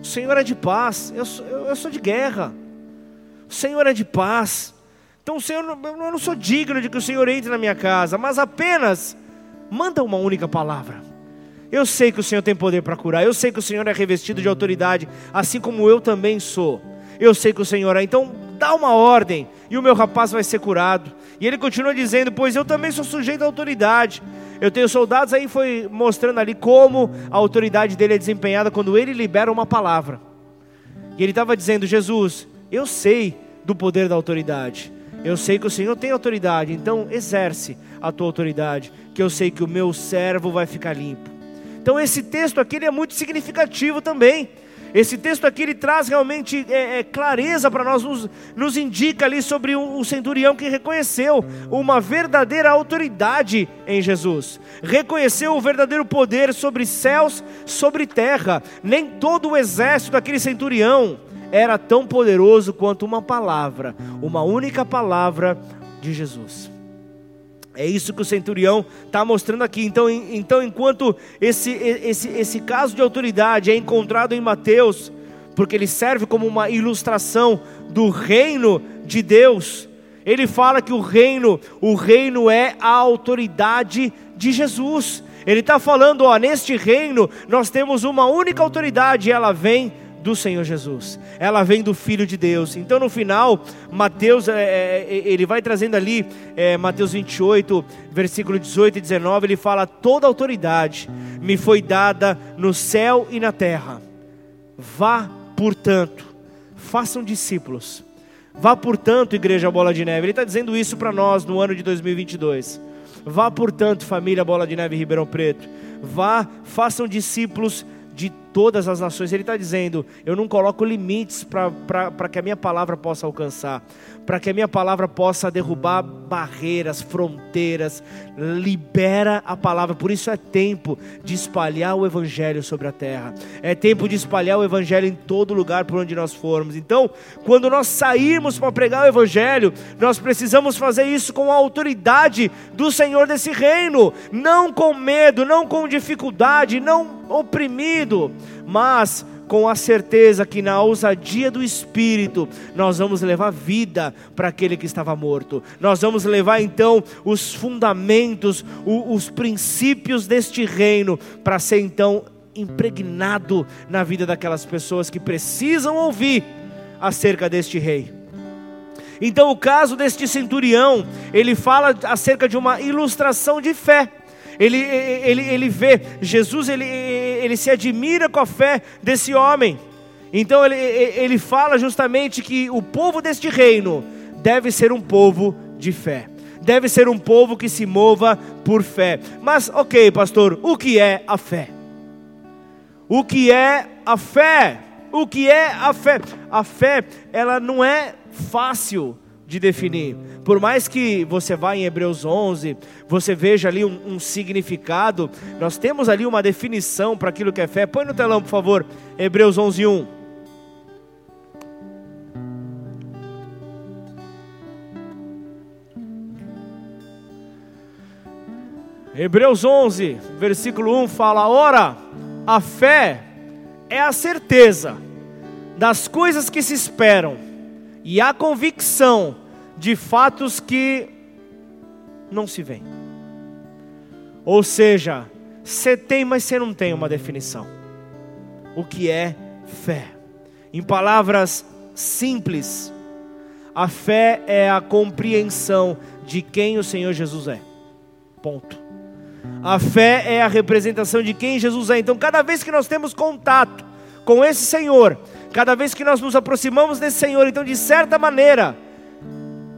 O Senhor é de paz, eu sou, eu, eu sou de guerra. O Senhor é de paz. Então, Senhor, eu não sou digno de que o Senhor entre na minha casa, mas apenas manda uma única palavra Eu sei que o Senhor tem poder para curar. Eu sei que o Senhor é revestido de autoridade, assim como eu também sou. Eu sei que o Senhor é. Então dá uma ordem e o meu rapaz vai ser curado. E ele continua dizendo, pois eu também sou sujeito à autoridade. Eu tenho soldados, aí foi mostrando ali como a autoridade dele é desempenhada quando ele libera uma palavra. E ele estava dizendo, Jesus, eu sei do poder da autoridade. Eu sei que o Senhor tem autoridade, então exerce a tua autoridade, que eu sei que o meu servo vai ficar limpo. Então esse texto aqui ele é muito significativo também. Esse texto aqui ele traz realmente é, é, clareza para nós, nos, nos indica ali sobre um, um centurião que reconheceu uma verdadeira autoridade em Jesus. Reconheceu o verdadeiro poder sobre céus, sobre terra. Nem todo o exército daquele centurião era tão poderoso quanto uma palavra, uma única palavra de Jesus. É isso que o centurião está mostrando aqui. Então, em, então enquanto esse, esse, esse caso de autoridade é encontrado em Mateus, porque ele serve como uma ilustração do reino de Deus, ele fala que o reino, o reino é a autoridade de Jesus. Ele está falando, ó, neste reino nós temos uma única autoridade e ela vem do Senhor Jesus, ela vem do Filho de Deus. Então no final, Mateus, é, ele vai trazendo ali, é, Mateus vinte e oito, versículo dezoito e dezenove, ele fala, toda autoridade me foi dada no céu e na terra, vá portanto, façam discípulos, vá portanto igreja Bola de Neve. Ele está dizendo isso para nós no ano de dois mil e vinte e dois, vá portanto família Bola de Neve Ribeirão Preto, vá, façam discípulos de todas as nações. Ele está dizendo, eu não coloco limites para que a minha palavra possa alcançar, para que a minha palavra possa derrubar barreiras, fronteiras, libera a palavra. Por isso é tempo de espalhar o evangelho sobre a terra, é tempo de espalhar o evangelho em todo lugar por onde nós formos. Então, quando nós sairmos para pregar o evangelho, nós precisamos fazer isso com a autoridade do Senhor desse reino, não com medo, não com dificuldade, não oprimido, mas com a certeza que na ousadia do Espírito, nós vamos levar vida para aquele que estava morto. Nós vamos levar então os fundamentos, o, os princípios deste reino, para ser então impregnado na vida daquelas pessoas que precisam ouvir acerca deste rei. Então o caso deste centurião, ele fala acerca de uma ilustração de fé. Ele, ele, ele vê, Jesus ele, ele se admira com a fé desse homem. Então ele, ele fala justamente que o povo deste reino deve ser um povo de fé. Deve ser um povo que se mova por fé. Mas ok pastor, o que é a fé? O que é a fé? O que é a fé? A fé ela não é fácil de definir. Por mais que você vá em Hebreus onze, você veja ali um, um significado, nós temos ali uma definição para aquilo que é fé. Põe no telão, por favor, Hebreus onze, um. Hebreus onze, versículo um fala, ora, a fé é a certeza das coisas que se esperam e a convicção de fatos que não se veem. Ou seja, você tem, mas você não tem uma definição. O que é fé? Em palavras simples, a fé é a compreensão de quem o Senhor Jesus é. Ponto. A fé é a representação de quem Jesus é. Então, cada vez que nós temos contato com esse Senhor, cada vez que nós nos aproximamos desse Senhor, então de certa maneira,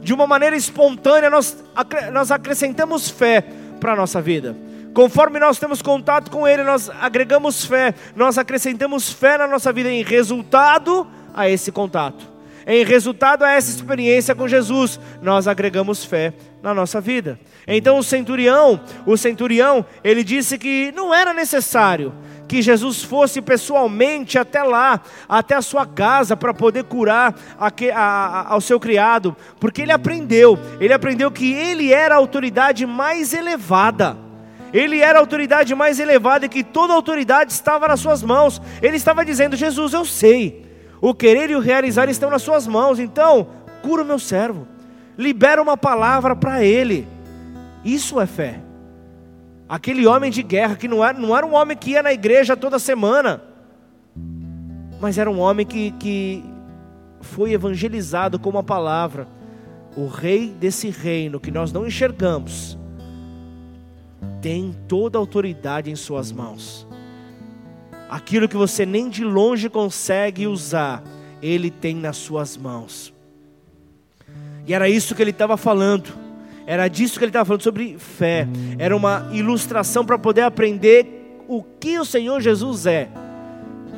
de uma maneira espontânea, nós, nós acrescentamos fé para a nossa vida. Conforme nós temos contato com Ele, nós agregamos fé, nós acrescentamos fé na nossa vida em resultado a esse contato. Em resultado a essa experiência com Jesus, nós agregamos fé na nossa vida. Então o centurião, o centurião, ele disse que não era necessário que Jesus fosse pessoalmente até lá, até a sua casa, para poder curar a, a, a, ao seu criado, porque ele aprendeu, ele aprendeu que ele era a autoridade mais elevada, ele era a autoridade mais elevada e que toda a autoridade estava nas suas mãos. Ele estava dizendo, Jesus, eu sei, o querer e o realizar estão nas suas mãos, então cura o meu servo, libera uma palavra para ele. Isso é fé. Aquele homem de guerra que não era, não era um homem que ia na igreja toda semana, mas era um homem que, que foi evangelizado com uma palavra. O rei desse reino que nós não enxergamos tem toda a autoridade em suas mãos. Aquilo que você nem de longe consegue usar, ele tem nas suas mãos. E era isso que ele estava falando. Era disso que ele estava falando, sobre fé. Era uma ilustração para poder aprender o que o Senhor Jesus é.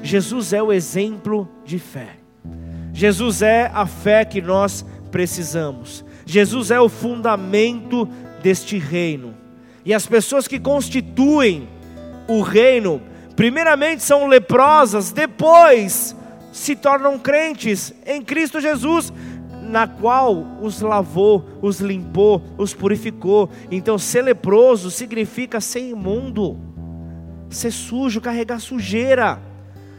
Jesus é o exemplo de fé. Jesus é a fé que nós precisamos. Jesus é o fundamento deste reino. E as pessoas que constituem o reino, primeiramente são leprosas, depois se tornam crentes em Cristo Jesus, na qual os lavou, os limpou, os purificou. Então ser leproso significa ser imundo, ser sujo, carregar sujeira.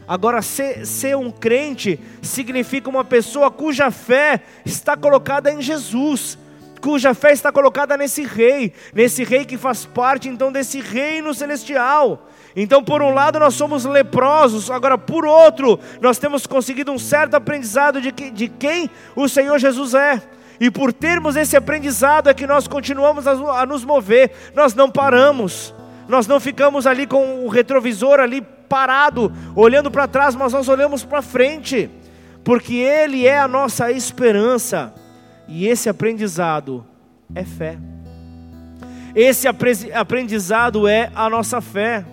Agora ser, ser um crente significa uma pessoa cuja fé está colocada em Jesus, cuja fé está colocada nesse rei, nesse rei que faz parte então desse reino celestial. Então por um lado nós somos leprosos, agora por outro nós temos conseguido um certo aprendizado de, que, de quem o Senhor Jesus é. E por termos esse aprendizado é que nós continuamos a, a nos mover, nós não paramos, nós não ficamos ali com o retrovisor ali parado, olhando para trás, mas nós olhamos para frente, porque Ele é a nossa esperança. E esse aprendizado é fé, esse aprendizado é a nossa fé.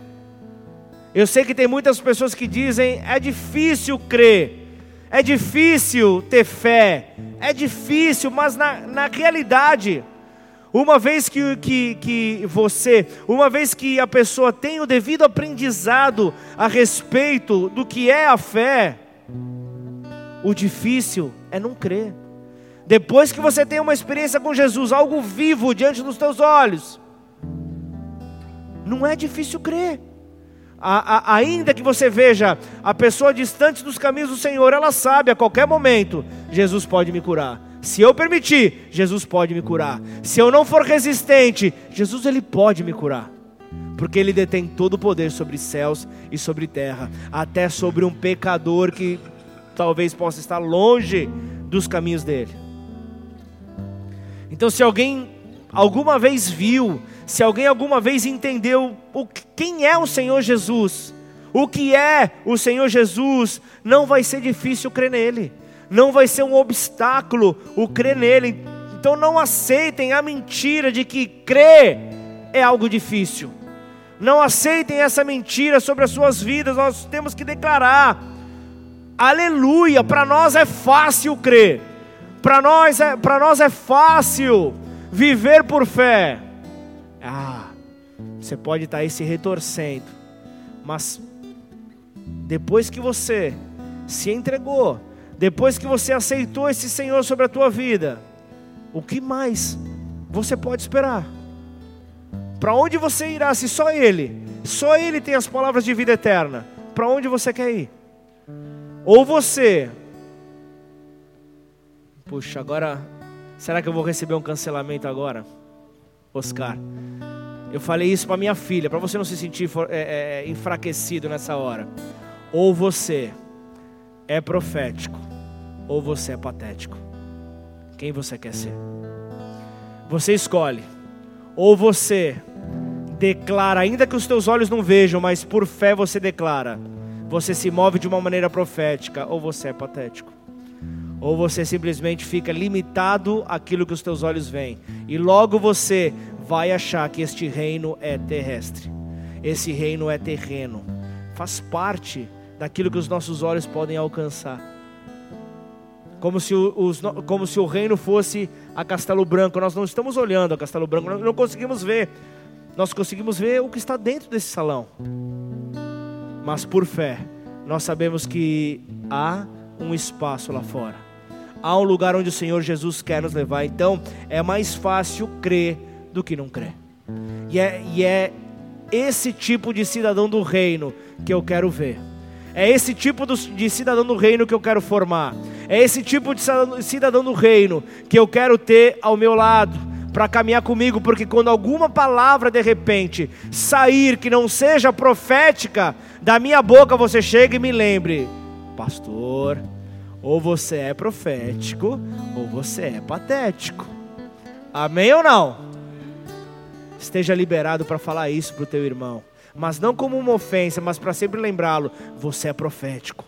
Eu sei que tem muitas pessoas que dizem, é difícil crer, é difícil ter fé, é difícil, mas na, na realidade, uma vez que, que, que você, uma vez que a pessoa tem o devido aprendizado a respeito do que é a fé, o difícil é não crer. Depois que você tem uma experiência com Jesus, algo vivo diante dos teus olhos, não é difícil crer. A, a, ainda que você veja a pessoa distante dos caminhos do Senhor, ela sabe a qualquer momento, Jesus pode me curar. Se eu permitir, Jesus pode me curar. Se eu não for resistente, Jesus ele pode me curar. Porque ele detém todo o poder sobre céus e sobre terra. Até sobre um pecador que talvez possa estar longe dos caminhos dele. Então se alguém alguma vez viu, se alguém alguma vez entendeu o, quem é o Senhor Jesus, o que é o Senhor Jesus, não vai ser difícil crer nele, não vai ser um obstáculo o crer nele. Então não aceitem a mentira de que crer é algo difícil, não aceitem essa mentira sobre as suas vidas. Nós temos que declarar, aleluia, para nós é fácil crer, para nós é, para nós é fácil viver por fé. Ah, você pode estar aí se retorcendo, mas depois que você se entregou, depois que você aceitou esse Senhor sobre a tua vida, o que mais você pode esperar? Para onde você irá se só Ele, só Ele tem as palavras de vida eterna? Para onde você quer ir? Ou você, puxa, agora... será que eu vou receber um cancelamento agora? Oscar, eu falei isso para minha filha, para você não se sentir é, é, enfraquecido nessa hora. Ou você é profético, ou você é patético. Quem você quer ser? Você escolhe. Ou você declara, ainda que os teus olhos não vejam, mas por fé você declara. Você se move de uma maneira profética, ou você é patético. Ou você simplesmente fica limitado àquilo que os teus olhos veem. E logo você vai achar que este reino é terrestre. Esse reino é terreno. Faz parte daquilo que os nossos olhos podem alcançar. Como se o, os, como se o reino fosse a Castelo Branco. Nós não estamos olhando a Castelo Branco, nós não conseguimos ver. Nós conseguimos ver o que está dentro desse salão. Mas por fé, nós sabemos que há um espaço lá fora. Há um lugar onde o Senhor Jesus quer nos levar. Então é mais fácil crer do que não crer. E é, e é esse tipo de cidadão do reino que eu quero ver. É esse tipo de cidadão do reino que eu quero formar. É esse tipo de cidadão do reino que eu quero ter ao meu lado. para caminhar comigo, porque quando alguma palavra de repente sair que não seja profética da minha boca, você chega e me lembre: pastor, ou você é profético ou você é patético. Amém ou não? Esteja liberado para falar isso para o teu irmão, mas não como uma ofensa, mas para sempre lembrá-lo: você é profético,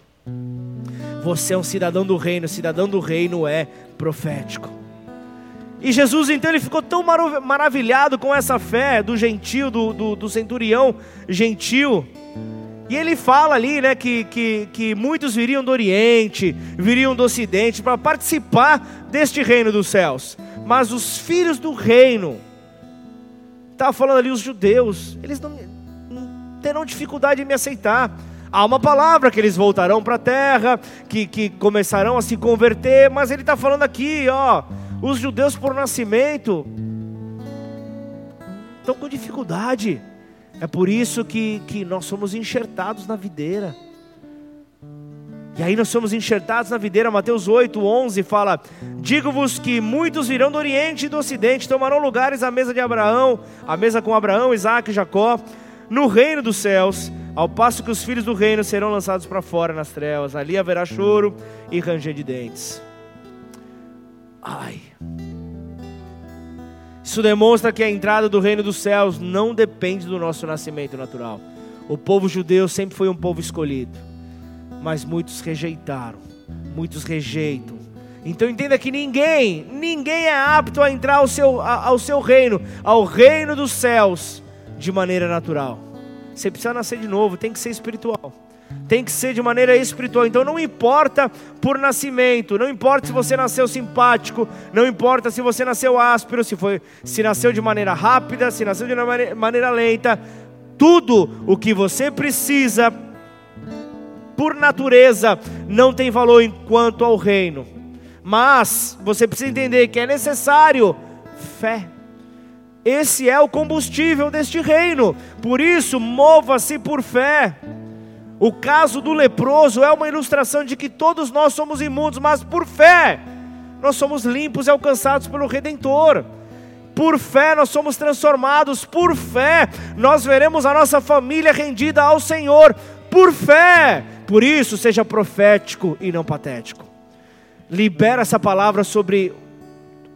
você é um cidadão do reino, cidadão do reino é profético. E Jesus então ele ficou tão marav- maravilhado com essa fé do gentil, do, do, do centurião gentil. E ele fala ali, né, que, que, que muitos viriam do Oriente, viriam do Ocidente para participar deste reino dos céus. Mas os filhos do reino, estava falando ali os judeus, eles não, não terão dificuldade em me aceitar. Há uma palavra que eles voltarão para a terra, que, que começarão a se converter, mas ele está falando aqui, ó, os judeus por nascimento estão com dificuldade. É por isso que, que nós somos enxertados na videira. E aí nós somos enxertados na videira. Mateus oito, onze fala: digo-vos que muitos virão do Oriente e do Ocidente, tomarão lugares à mesa de Abraão, à mesa com Abraão, Isaac e Jacó, no reino dos céus, ao passo que os filhos do reino serão lançados para fora nas trevas. Ali haverá choro e ranger de dentes. Ai... Isso demonstra que a entrada do reino dos céus não depende do nosso nascimento natural. O povo judeu sempre foi um povo escolhido, mas muitos rejeitaram, muitos rejeitam. Então entenda que ninguém, ninguém é apto a entrar ao seu, ao seu reino, ao reino dos céus, de maneira natural. Você precisa nascer de novo, tem que ser espiritual. Tem que ser de maneira espiritual. Então não importa por nascimento, não importa se você nasceu simpático, não importa se você nasceu áspero, se, foi, se nasceu de maneira rápida, se nasceu de maneira, maneira lenta. Tudo o que você precisa, por natureza, não tem valor enquanto ao reino. Mas você precisa entender que é necessário fé. Esse é o combustível deste reino. Por isso, mova-se por fé. O caso do leproso é uma ilustração de que todos nós somos imundos, mas por fé nós somos limpos e alcançados pelo Redentor. Por fé nós somos transformados, por fé nós veremos a nossa família rendida ao Senhor, por fé. Por isso, seja profético e não patético. Libera essa palavra sobre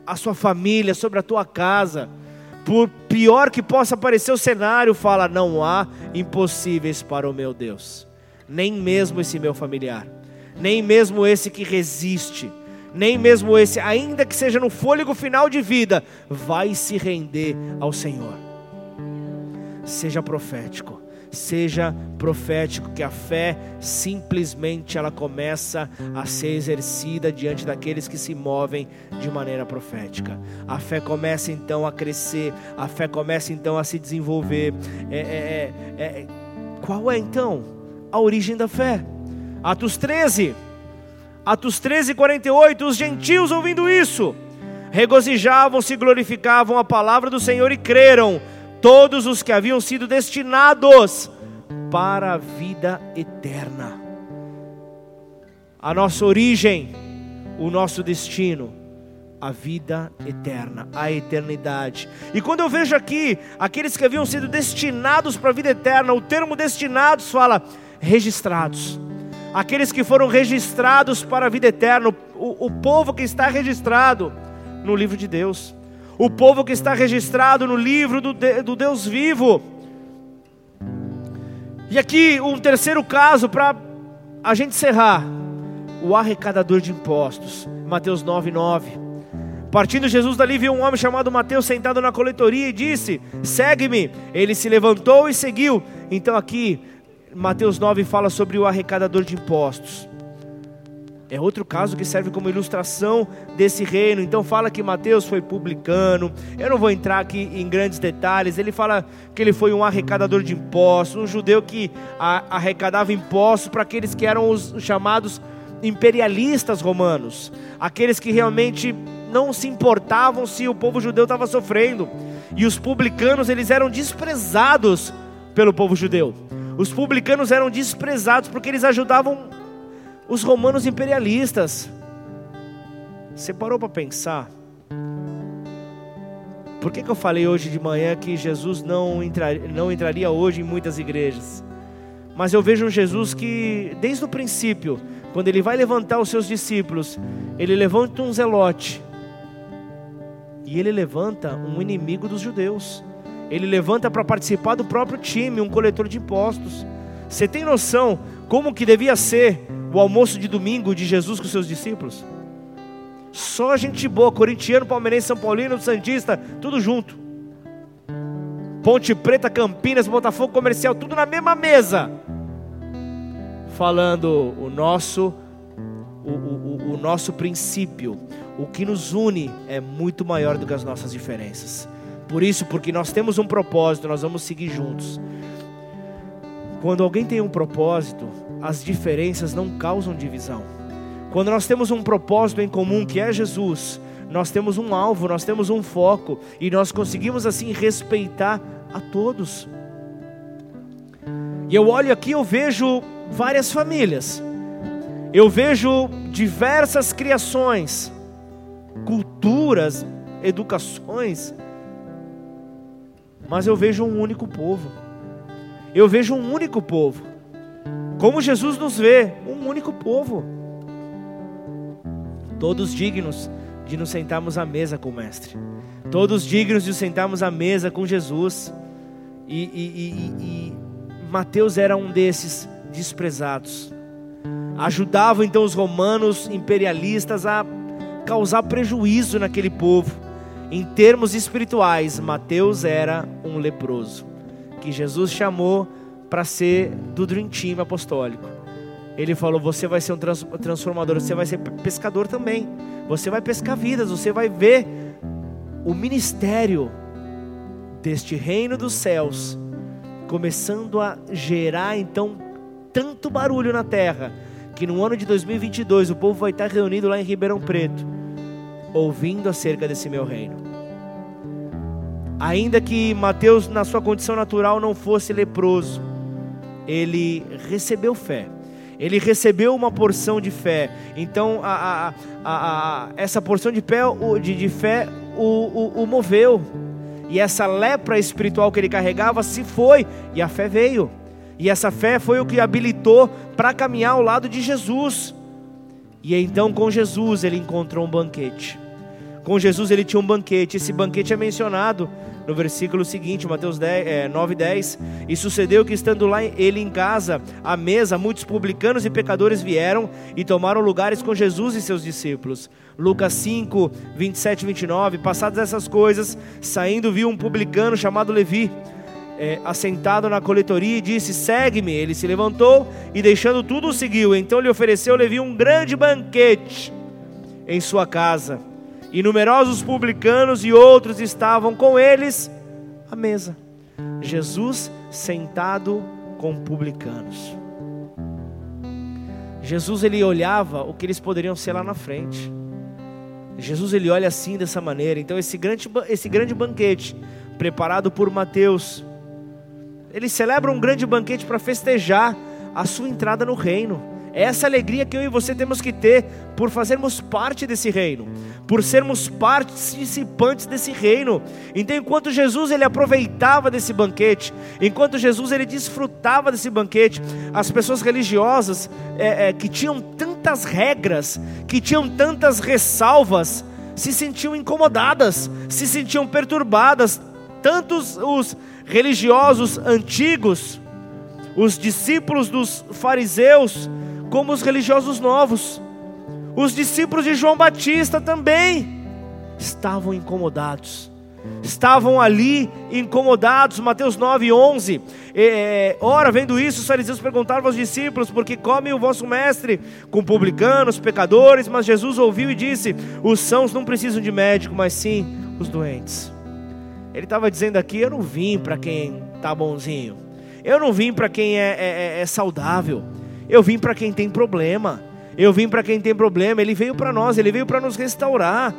a sua família, sobre a tua casa. Por pior que possa parecer o cenário, fala: não há impossíveis para o meu Deus. Nem mesmo esse meu familiar, nem mesmo esse que resiste, nem mesmo esse, ainda que seja no fôlego final de vida, vai se render ao Senhor. Seja profético, seja profético, que a fé simplesmente ela começa a ser exercida diante daqueles que se movem de maneira profética. A fé começa então a crescer, a fé começa então a se desenvolver. É, é, é, é, qual é então a origem da fé? Atos treze, Atos treze, quarenta e oito, os gentios ouvindo isso, regozijavam-se e glorificavam a palavra do Senhor e creram todos os que haviam sido destinados para a vida eterna. A nossa origem, o nosso destino, a vida eterna, a eternidade. E quando eu vejo aqui, aqueles que haviam sido destinados para a vida eterna, o termo destinados fala registrados. Aqueles que foram registrados para a vida eterna, o, o povo que está registrado no livro de Deus. O povo que está registrado no livro do, de, do Deus vivo. E aqui um terceiro caso para a gente encerrar. O arrecadador de impostos. Mateus nove, nove. Partindo Jesus dali, viu um homem chamado Mateus sentado na coletoria e disse: segue-me. Ele se levantou e seguiu. Então aqui Mateus nove fala sobre o arrecadador de impostos. É outro caso que serve como ilustração desse reino. Então fala que Mateus foi publicano. Eu não vou entrar aqui em grandes detalhes. Ele fala que ele foi um arrecadador de impostos, um judeu que arrecadava impostos para aqueles que eram os chamados imperialistas romanos, aqueles que realmente não se importavam se o povo judeu estava sofrendo. E os publicanos, eles eram desprezados pelo povo judeu. Os publicanos eram desprezados porque eles ajudavam os romanos imperialistas. Você parou para pensar Por que que eu falei hoje de manhã que Jesus não, entrar, não entraria hoje em muitas igrejas? Mas eu vejo um Jesus que, desde o princípio, quando ele vai levantar os seus discípulos, ele levanta um zelote. E ele levanta um inimigo dos judeus. Ele levanta para participar do próprio time, um coletor de impostos. Você tem noção como que devia ser o almoço de domingo de Jesus com seus discípulos? Só gente boa, corintiano, palmeirense, São Paulino, Santista, tudo junto. Ponte Preta, Campinas, Botafogo, Comercial, tudo na mesma mesa. Falando o nosso, o, o, o nosso princípio. O que nos une é muito maior do que as nossas diferenças. Por isso, porque nós temos um propósito, nós vamos seguir juntos. Quando alguém tem um propósito, as diferenças não causam divisão. Quando nós temos um propósito em comum, que é Jesus, nós temos um alvo, nós temos um foco, e nós conseguimos assim respeitar a todos. E eu olho aqui, eu vejo várias famílias, eu vejo diversas criações, culturas, educações, mas eu vejo um único povo, eu vejo um único povo, como Jesus nos vê, um único povo, todos dignos de nos sentarmos à mesa com o Mestre, todos dignos de nos sentarmos à mesa com Jesus, e, e, e, e Mateus era um desses desprezados. Ajudavam então os romanos imperialistas a causar prejuízo naquele povo. Em termos espirituais, Mateus era um leproso, que Jesus chamou para ser do Dream Team apostólico. Ele falou, você vai ser um trans- transformador, você vai ser pescador também, você vai pescar vidas, você vai ver o ministério deste reino dos céus, começando a gerar então tanto barulho na terra, que no ano de dois mil e vinte e dois o povo vai estar reunido lá em Ribeirão Preto, ouvindo acerca desse meu reino. Ainda que Mateus, na sua condição natural, não fosse leproso, ele recebeu fé, ele recebeu uma porção de fé. Então a, a, a, a, essa porção de, pé, de, de fé o, o, o moveu, e essa lepra espiritual que ele carregava se foi, e a fé veio. E essa fé foi o que habilitou para caminhar ao lado de Jesus. E então com Jesus ele encontrou um banquete. Com Jesus ele tinha um banquete. Esse banquete é mencionado no versículo seguinte, Mateus nove, dez. E sucedeu que estando lá ele em casa, à mesa, muitos publicanos e pecadores vieram e tomaram lugares com Jesus e seus discípulos. Lucas cinco, vinte e sete, vinte e nove. Passadas essas coisas, saindo viu um publicano chamado Levi, É, assentado na coletoria, e disse, segue-me. Ele se levantou e deixando tudo o seguiu. Então lhe ofereceu Levi um grande banquete em sua casa, e numerosos publicanos e outros estavam com eles à mesa. Jesus sentado com publicanos. Jesus ele olhava o que eles poderiam ser lá na frente. Jesus ele olha assim dessa maneira. Então esse grande, esse grande banquete preparado por Mateus, ele celebra um grande banquete para festejar a sua entrada no reino. É essa alegria que eu e você temos que ter por fazermos parte desse reino, por sermos participantes desse reino. Então enquanto Jesus ele aproveitava desse banquete, enquanto Jesus ele desfrutava desse banquete, as pessoas religiosas é, é, que tinham tantas regras, que tinham tantas ressalvas, se sentiam incomodadas, se sentiam perturbadas. Tantos os religiosos antigos, os discípulos dos fariseus, como os religiosos novos, os discípulos de João Batista também estavam incomodados, estavam ali incomodados. Mateus nove, onze, é, ora vendo isso os fariseus perguntaram aos discípulos, porque come o vosso mestre com publicanos, pecadores? Mas Jesus ouviu e disse, os sãos não precisam de médico, mas sim os doentes. Ele estava dizendo aqui, eu não vim para quem está bonzinho, eu não vim para quem é, é, é saudável, eu vim para quem tem problema, eu vim para quem tem problema. Ele veio para nós, ele veio para nos restaurar.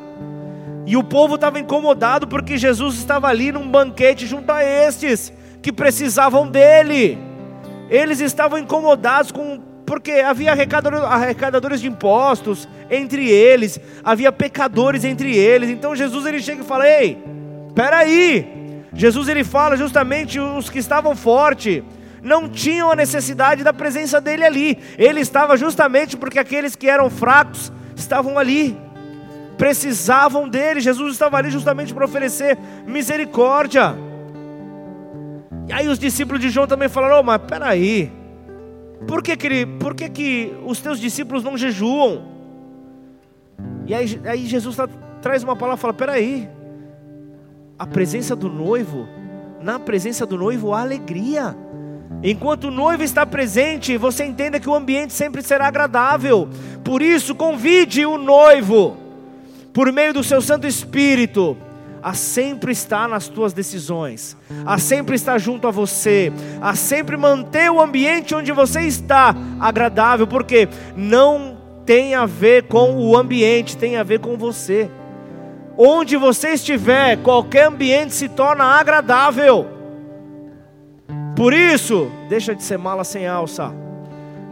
E o povo estava incomodado porque Jesus estava ali num banquete junto a estes que precisavam dele. Eles estavam incomodados com, porque havia arrecadadores de impostos entre eles, havia pecadores entre eles. Então Jesus ele chega e fala, ei, Peraí, Jesus ele fala justamente os que estavam fortes não tinham a necessidade da presença dele ali. Ele estava justamente porque aqueles que eram fracos estavam ali, precisavam dele. Jesus estava ali justamente para oferecer misericórdia. E aí os discípulos de João também falaram: oh, mas peraí, por que que, por que que os teus discípulos não jejuam? E aí, aí Jesus tá, traz uma palavra e fala: peraí, a presença do noivo, na presença do noivo há alegria. Enquanto o noivo está presente, você entenda que o ambiente sempre será agradável. Por isso, convide o noivo, por meio do seu Santo Espírito, a sempre estar nas tuas decisões, a sempre estar junto a você, a sempre manter o ambiente onde você está agradável, porque não tem a ver com o ambiente, tem a ver com você. Onde você estiver, qualquer ambiente se torna agradável. Por isso, deixa de ser mala sem alça,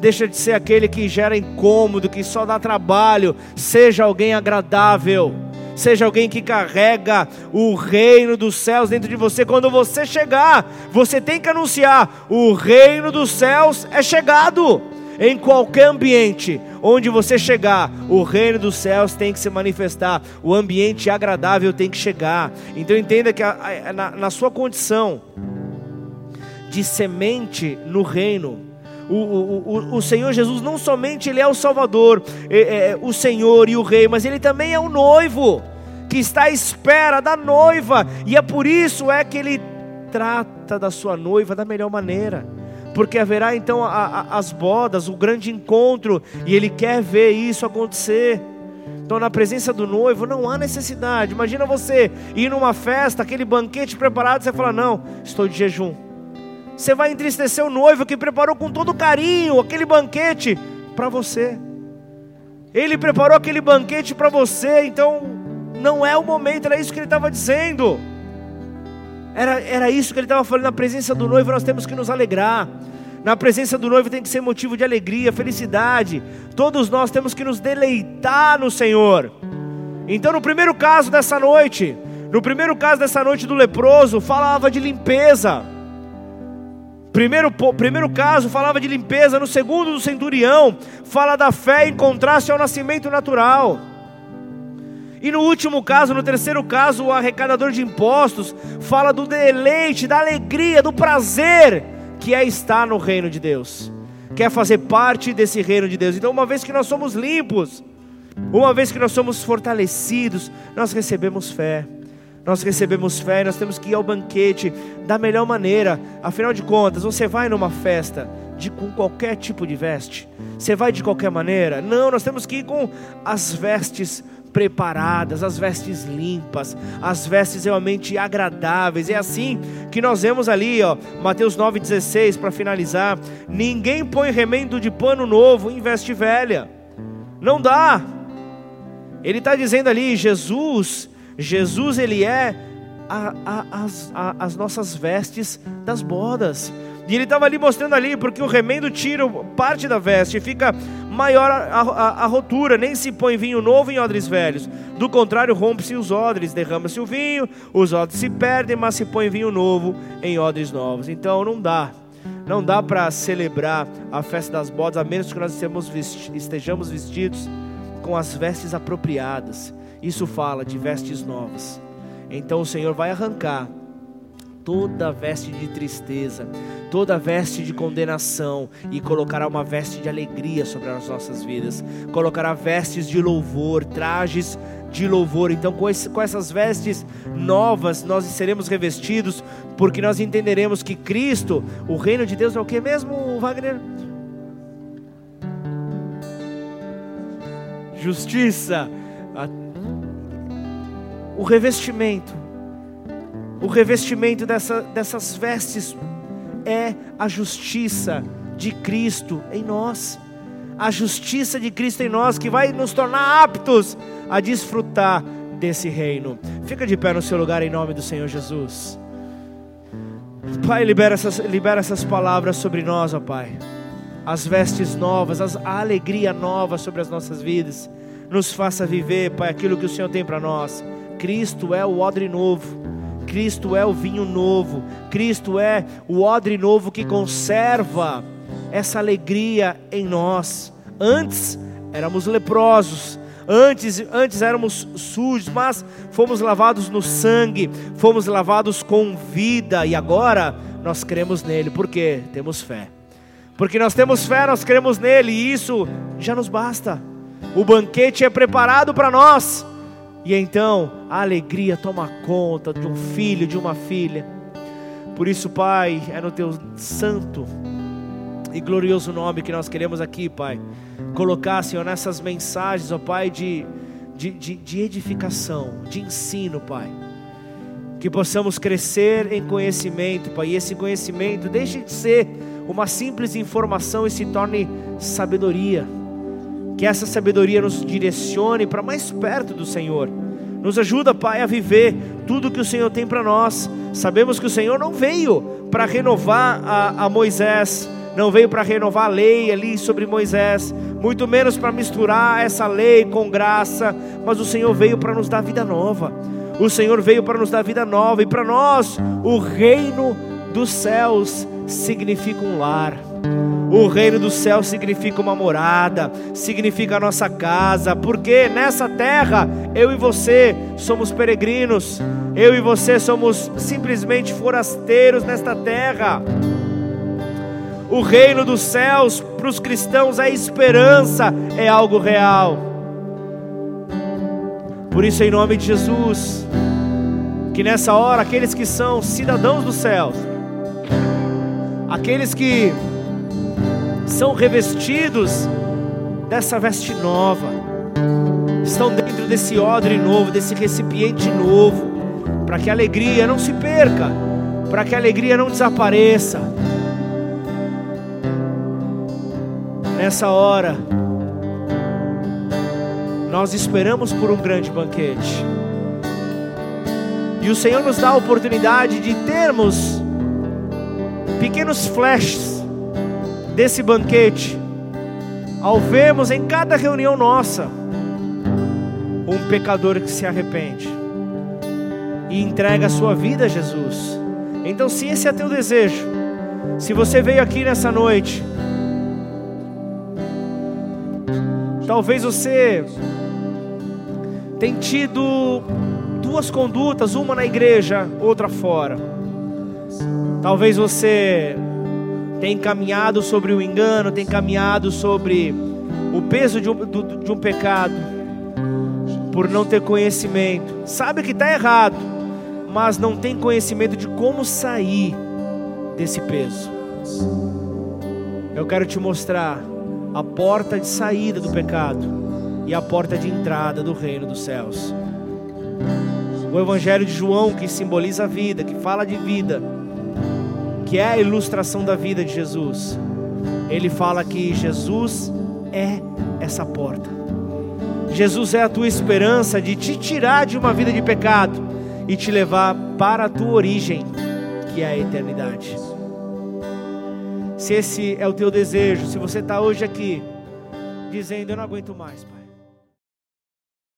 deixa de ser aquele que gera incômodo, que só dá trabalho. Seja alguém agradável, seja alguém que carrega o reino dos céus dentro de você. Quando você chegar, você tem que anunciar: o reino dos céus é chegado. Em qualquer ambiente, onde você chegar, o reino dos céus tem que se manifestar, o ambiente agradável tem que chegar. Então entenda que a, a, na, na sua condição de semente no reino, O, o, o, o Senhor Jesus não somente ele é o Salvador, é, é, o Senhor e o Rei, mas ele também é o noivo, que está à espera da noiva, e é por isso é que ele trata da sua noiva da melhor maneira, porque haverá então a, a, as bodas, o grande encontro, e ele quer ver isso acontecer. Então na presença do noivo não há necessidade. Imagina você ir numa festa, aquele banquete preparado, você fala: não, estou de jejum. Você vai entristecer o noivo que preparou com todo carinho aquele banquete para você. Ele preparou aquele banquete para você, então não é o momento. Era isso que ele estava dizendo. Era, era isso que ele estava falando. Na presença do noivo nós temos que nos alegrar. Na presença do noivo tem que ser motivo de alegria, felicidade. Todos nós temos que nos deleitar no Senhor. Então no primeiro caso dessa noite, no primeiro caso dessa noite do leproso, falava de limpeza. Primeiro, primeiro caso falava de limpeza. No segundo, do centurião, fala da fé em contraste ao nascimento natural. E no último caso, no terceiro caso, o arrecadador de impostos fala do deleite, da alegria, do prazer que é estar no reino de Deus, quer fazer parte desse reino de Deus. Então uma vez que nós somos limpos, uma vez que nós somos fortalecidos, nós recebemos fé. Nós recebemos fé, nós temos que ir ao banquete da melhor maneira. Afinal de contas, você vai numa festa de, com qualquer tipo de veste? Você vai de qualquer maneira? Não, nós temos que ir com as vestes preparadas, as vestes limpas, as vestes realmente agradáveis. É assim que nós vemos ali, ó, Mateus nove, dezesseis, para finalizar: ninguém põe remendo de pano novo em veste velha. Não dá. Ele está dizendo ali, Jesus... Jesus ele é a, a, as, a, as nossas vestes das bodas, e ele estava ali mostrando ali, porque o remendo tira parte da veste e fica maior a, a, a rotura. Nem se põe vinho novo em odres velhos, do contrário rompe-se os odres, derrama-se o vinho, os odres se perdem, mas se põe vinho novo em odres novos. Então não dá, não dá para celebrar a festa das bodas, a menos que nós estejamos vestidos com as vestes apropriadas. Isso fala de vestes novas. Então o Senhor vai arrancar toda veste de tristeza, toda veste de condenação, e colocará uma veste de alegria sobre as nossas vidas. Colocará vestes de louvor, trajes de louvor. Então com, esse, com essas vestes novas nós seremos revestidos, porque nós entenderemos que Cristo, o reino de Deus é o que mesmo, Wagner? Justiça. O revestimento, o revestimento dessa, dessas vestes é a justiça de Cristo em nós. A justiça de Cristo em nós que vai nos tornar aptos a desfrutar desse reino. Fica de pé no seu lugar em nome do Senhor Jesus. Pai, libera essas, libera essas palavras sobre nós, ó Pai. As vestes novas, as, a alegria nova sobre as nossas vidas. Nos faça viver, Pai, aquilo que o Senhor tem para nós. Cristo é o odre novo, Cristo é o vinho novo, Cristo é o odre novo que conserva essa alegria em nós. Antes éramos leprosos, antes, antes éramos sujos, mas fomos lavados no sangue, fomos lavados com vida, e agora nós cremos nele, porque temos fé. Porque nós temos fé, nós cremos nele, e isso já nos basta. O banquete é preparado para nós, e então a alegria toma conta de um filho, de uma filha. Por isso, Pai, é no teu santo e glorioso nome que nós queremos aqui, Pai, colocar, Senhor, nessas mensagens, ó Pai, de, de, de, de edificação, de ensino, Pai, que possamos crescer em conhecimento, Pai, e esse conhecimento deixe de ser uma simples informação e se torne sabedoria, que essa sabedoria nos direcione para mais perto do Senhor, nos ajuda, Pai, a viver tudo que o Senhor tem para nós. Sabemos que o Senhor não veio para renovar a, a Moisés, não veio para renovar a lei ali sobre Moisés, muito menos para misturar essa lei com graça, mas o Senhor veio para nos dar vida nova, o Senhor veio para nos dar vida nova, e para nós o reino dos céus significa um lar, o reino dos céus significa uma morada, significa a nossa casa, porque nessa terra eu e você somos peregrinos, eu e você somos simplesmente forasteiros nesta terra. O reino dos céus para os cristãos é esperança, é algo real. Por isso, em nome de Jesus, que nessa hora aqueles que são cidadãos dos céus, aqueles que são revestidos dessa veste nova, estão dentro desse odre novo, desse recipiente novo, para que a alegria não se perca, para que a alegria não desapareça. Nessa hora, nós esperamos por um grande banquete. E o Senhor nos dá a oportunidade de termos pequenos flashes desse banquete, ao vermos em cada reunião nossa um pecador que se arrepende e entrega a sua vida a Jesus. Então, se esse é teu desejo, se você veio aqui nessa noite, talvez você tenha tido duas condutas, uma na igreja, outra fora. Talvez você tenha caminhado sobre o engano, tenha caminhado sobre o peso de um, de um pecado, por não ter conhecimento. Sabe que está errado, mas não tem conhecimento de como sair desse peso. Eu quero te mostrar a porta de saída do pecado e a porta de entrada do reino dos céus. O Evangelho de João, que simboliza a vida, que fala de vida, que é a ilustração da vida de Jesus, ele fala que Jesus é essa porta. Jesus é a tua esperança de te tirar de uma vida de pecado e te levar para a tua origem, que é a eternidade. Se esse é o teu desejo, se você está hoje aqui dizendo, eu não aguento mais, Pai.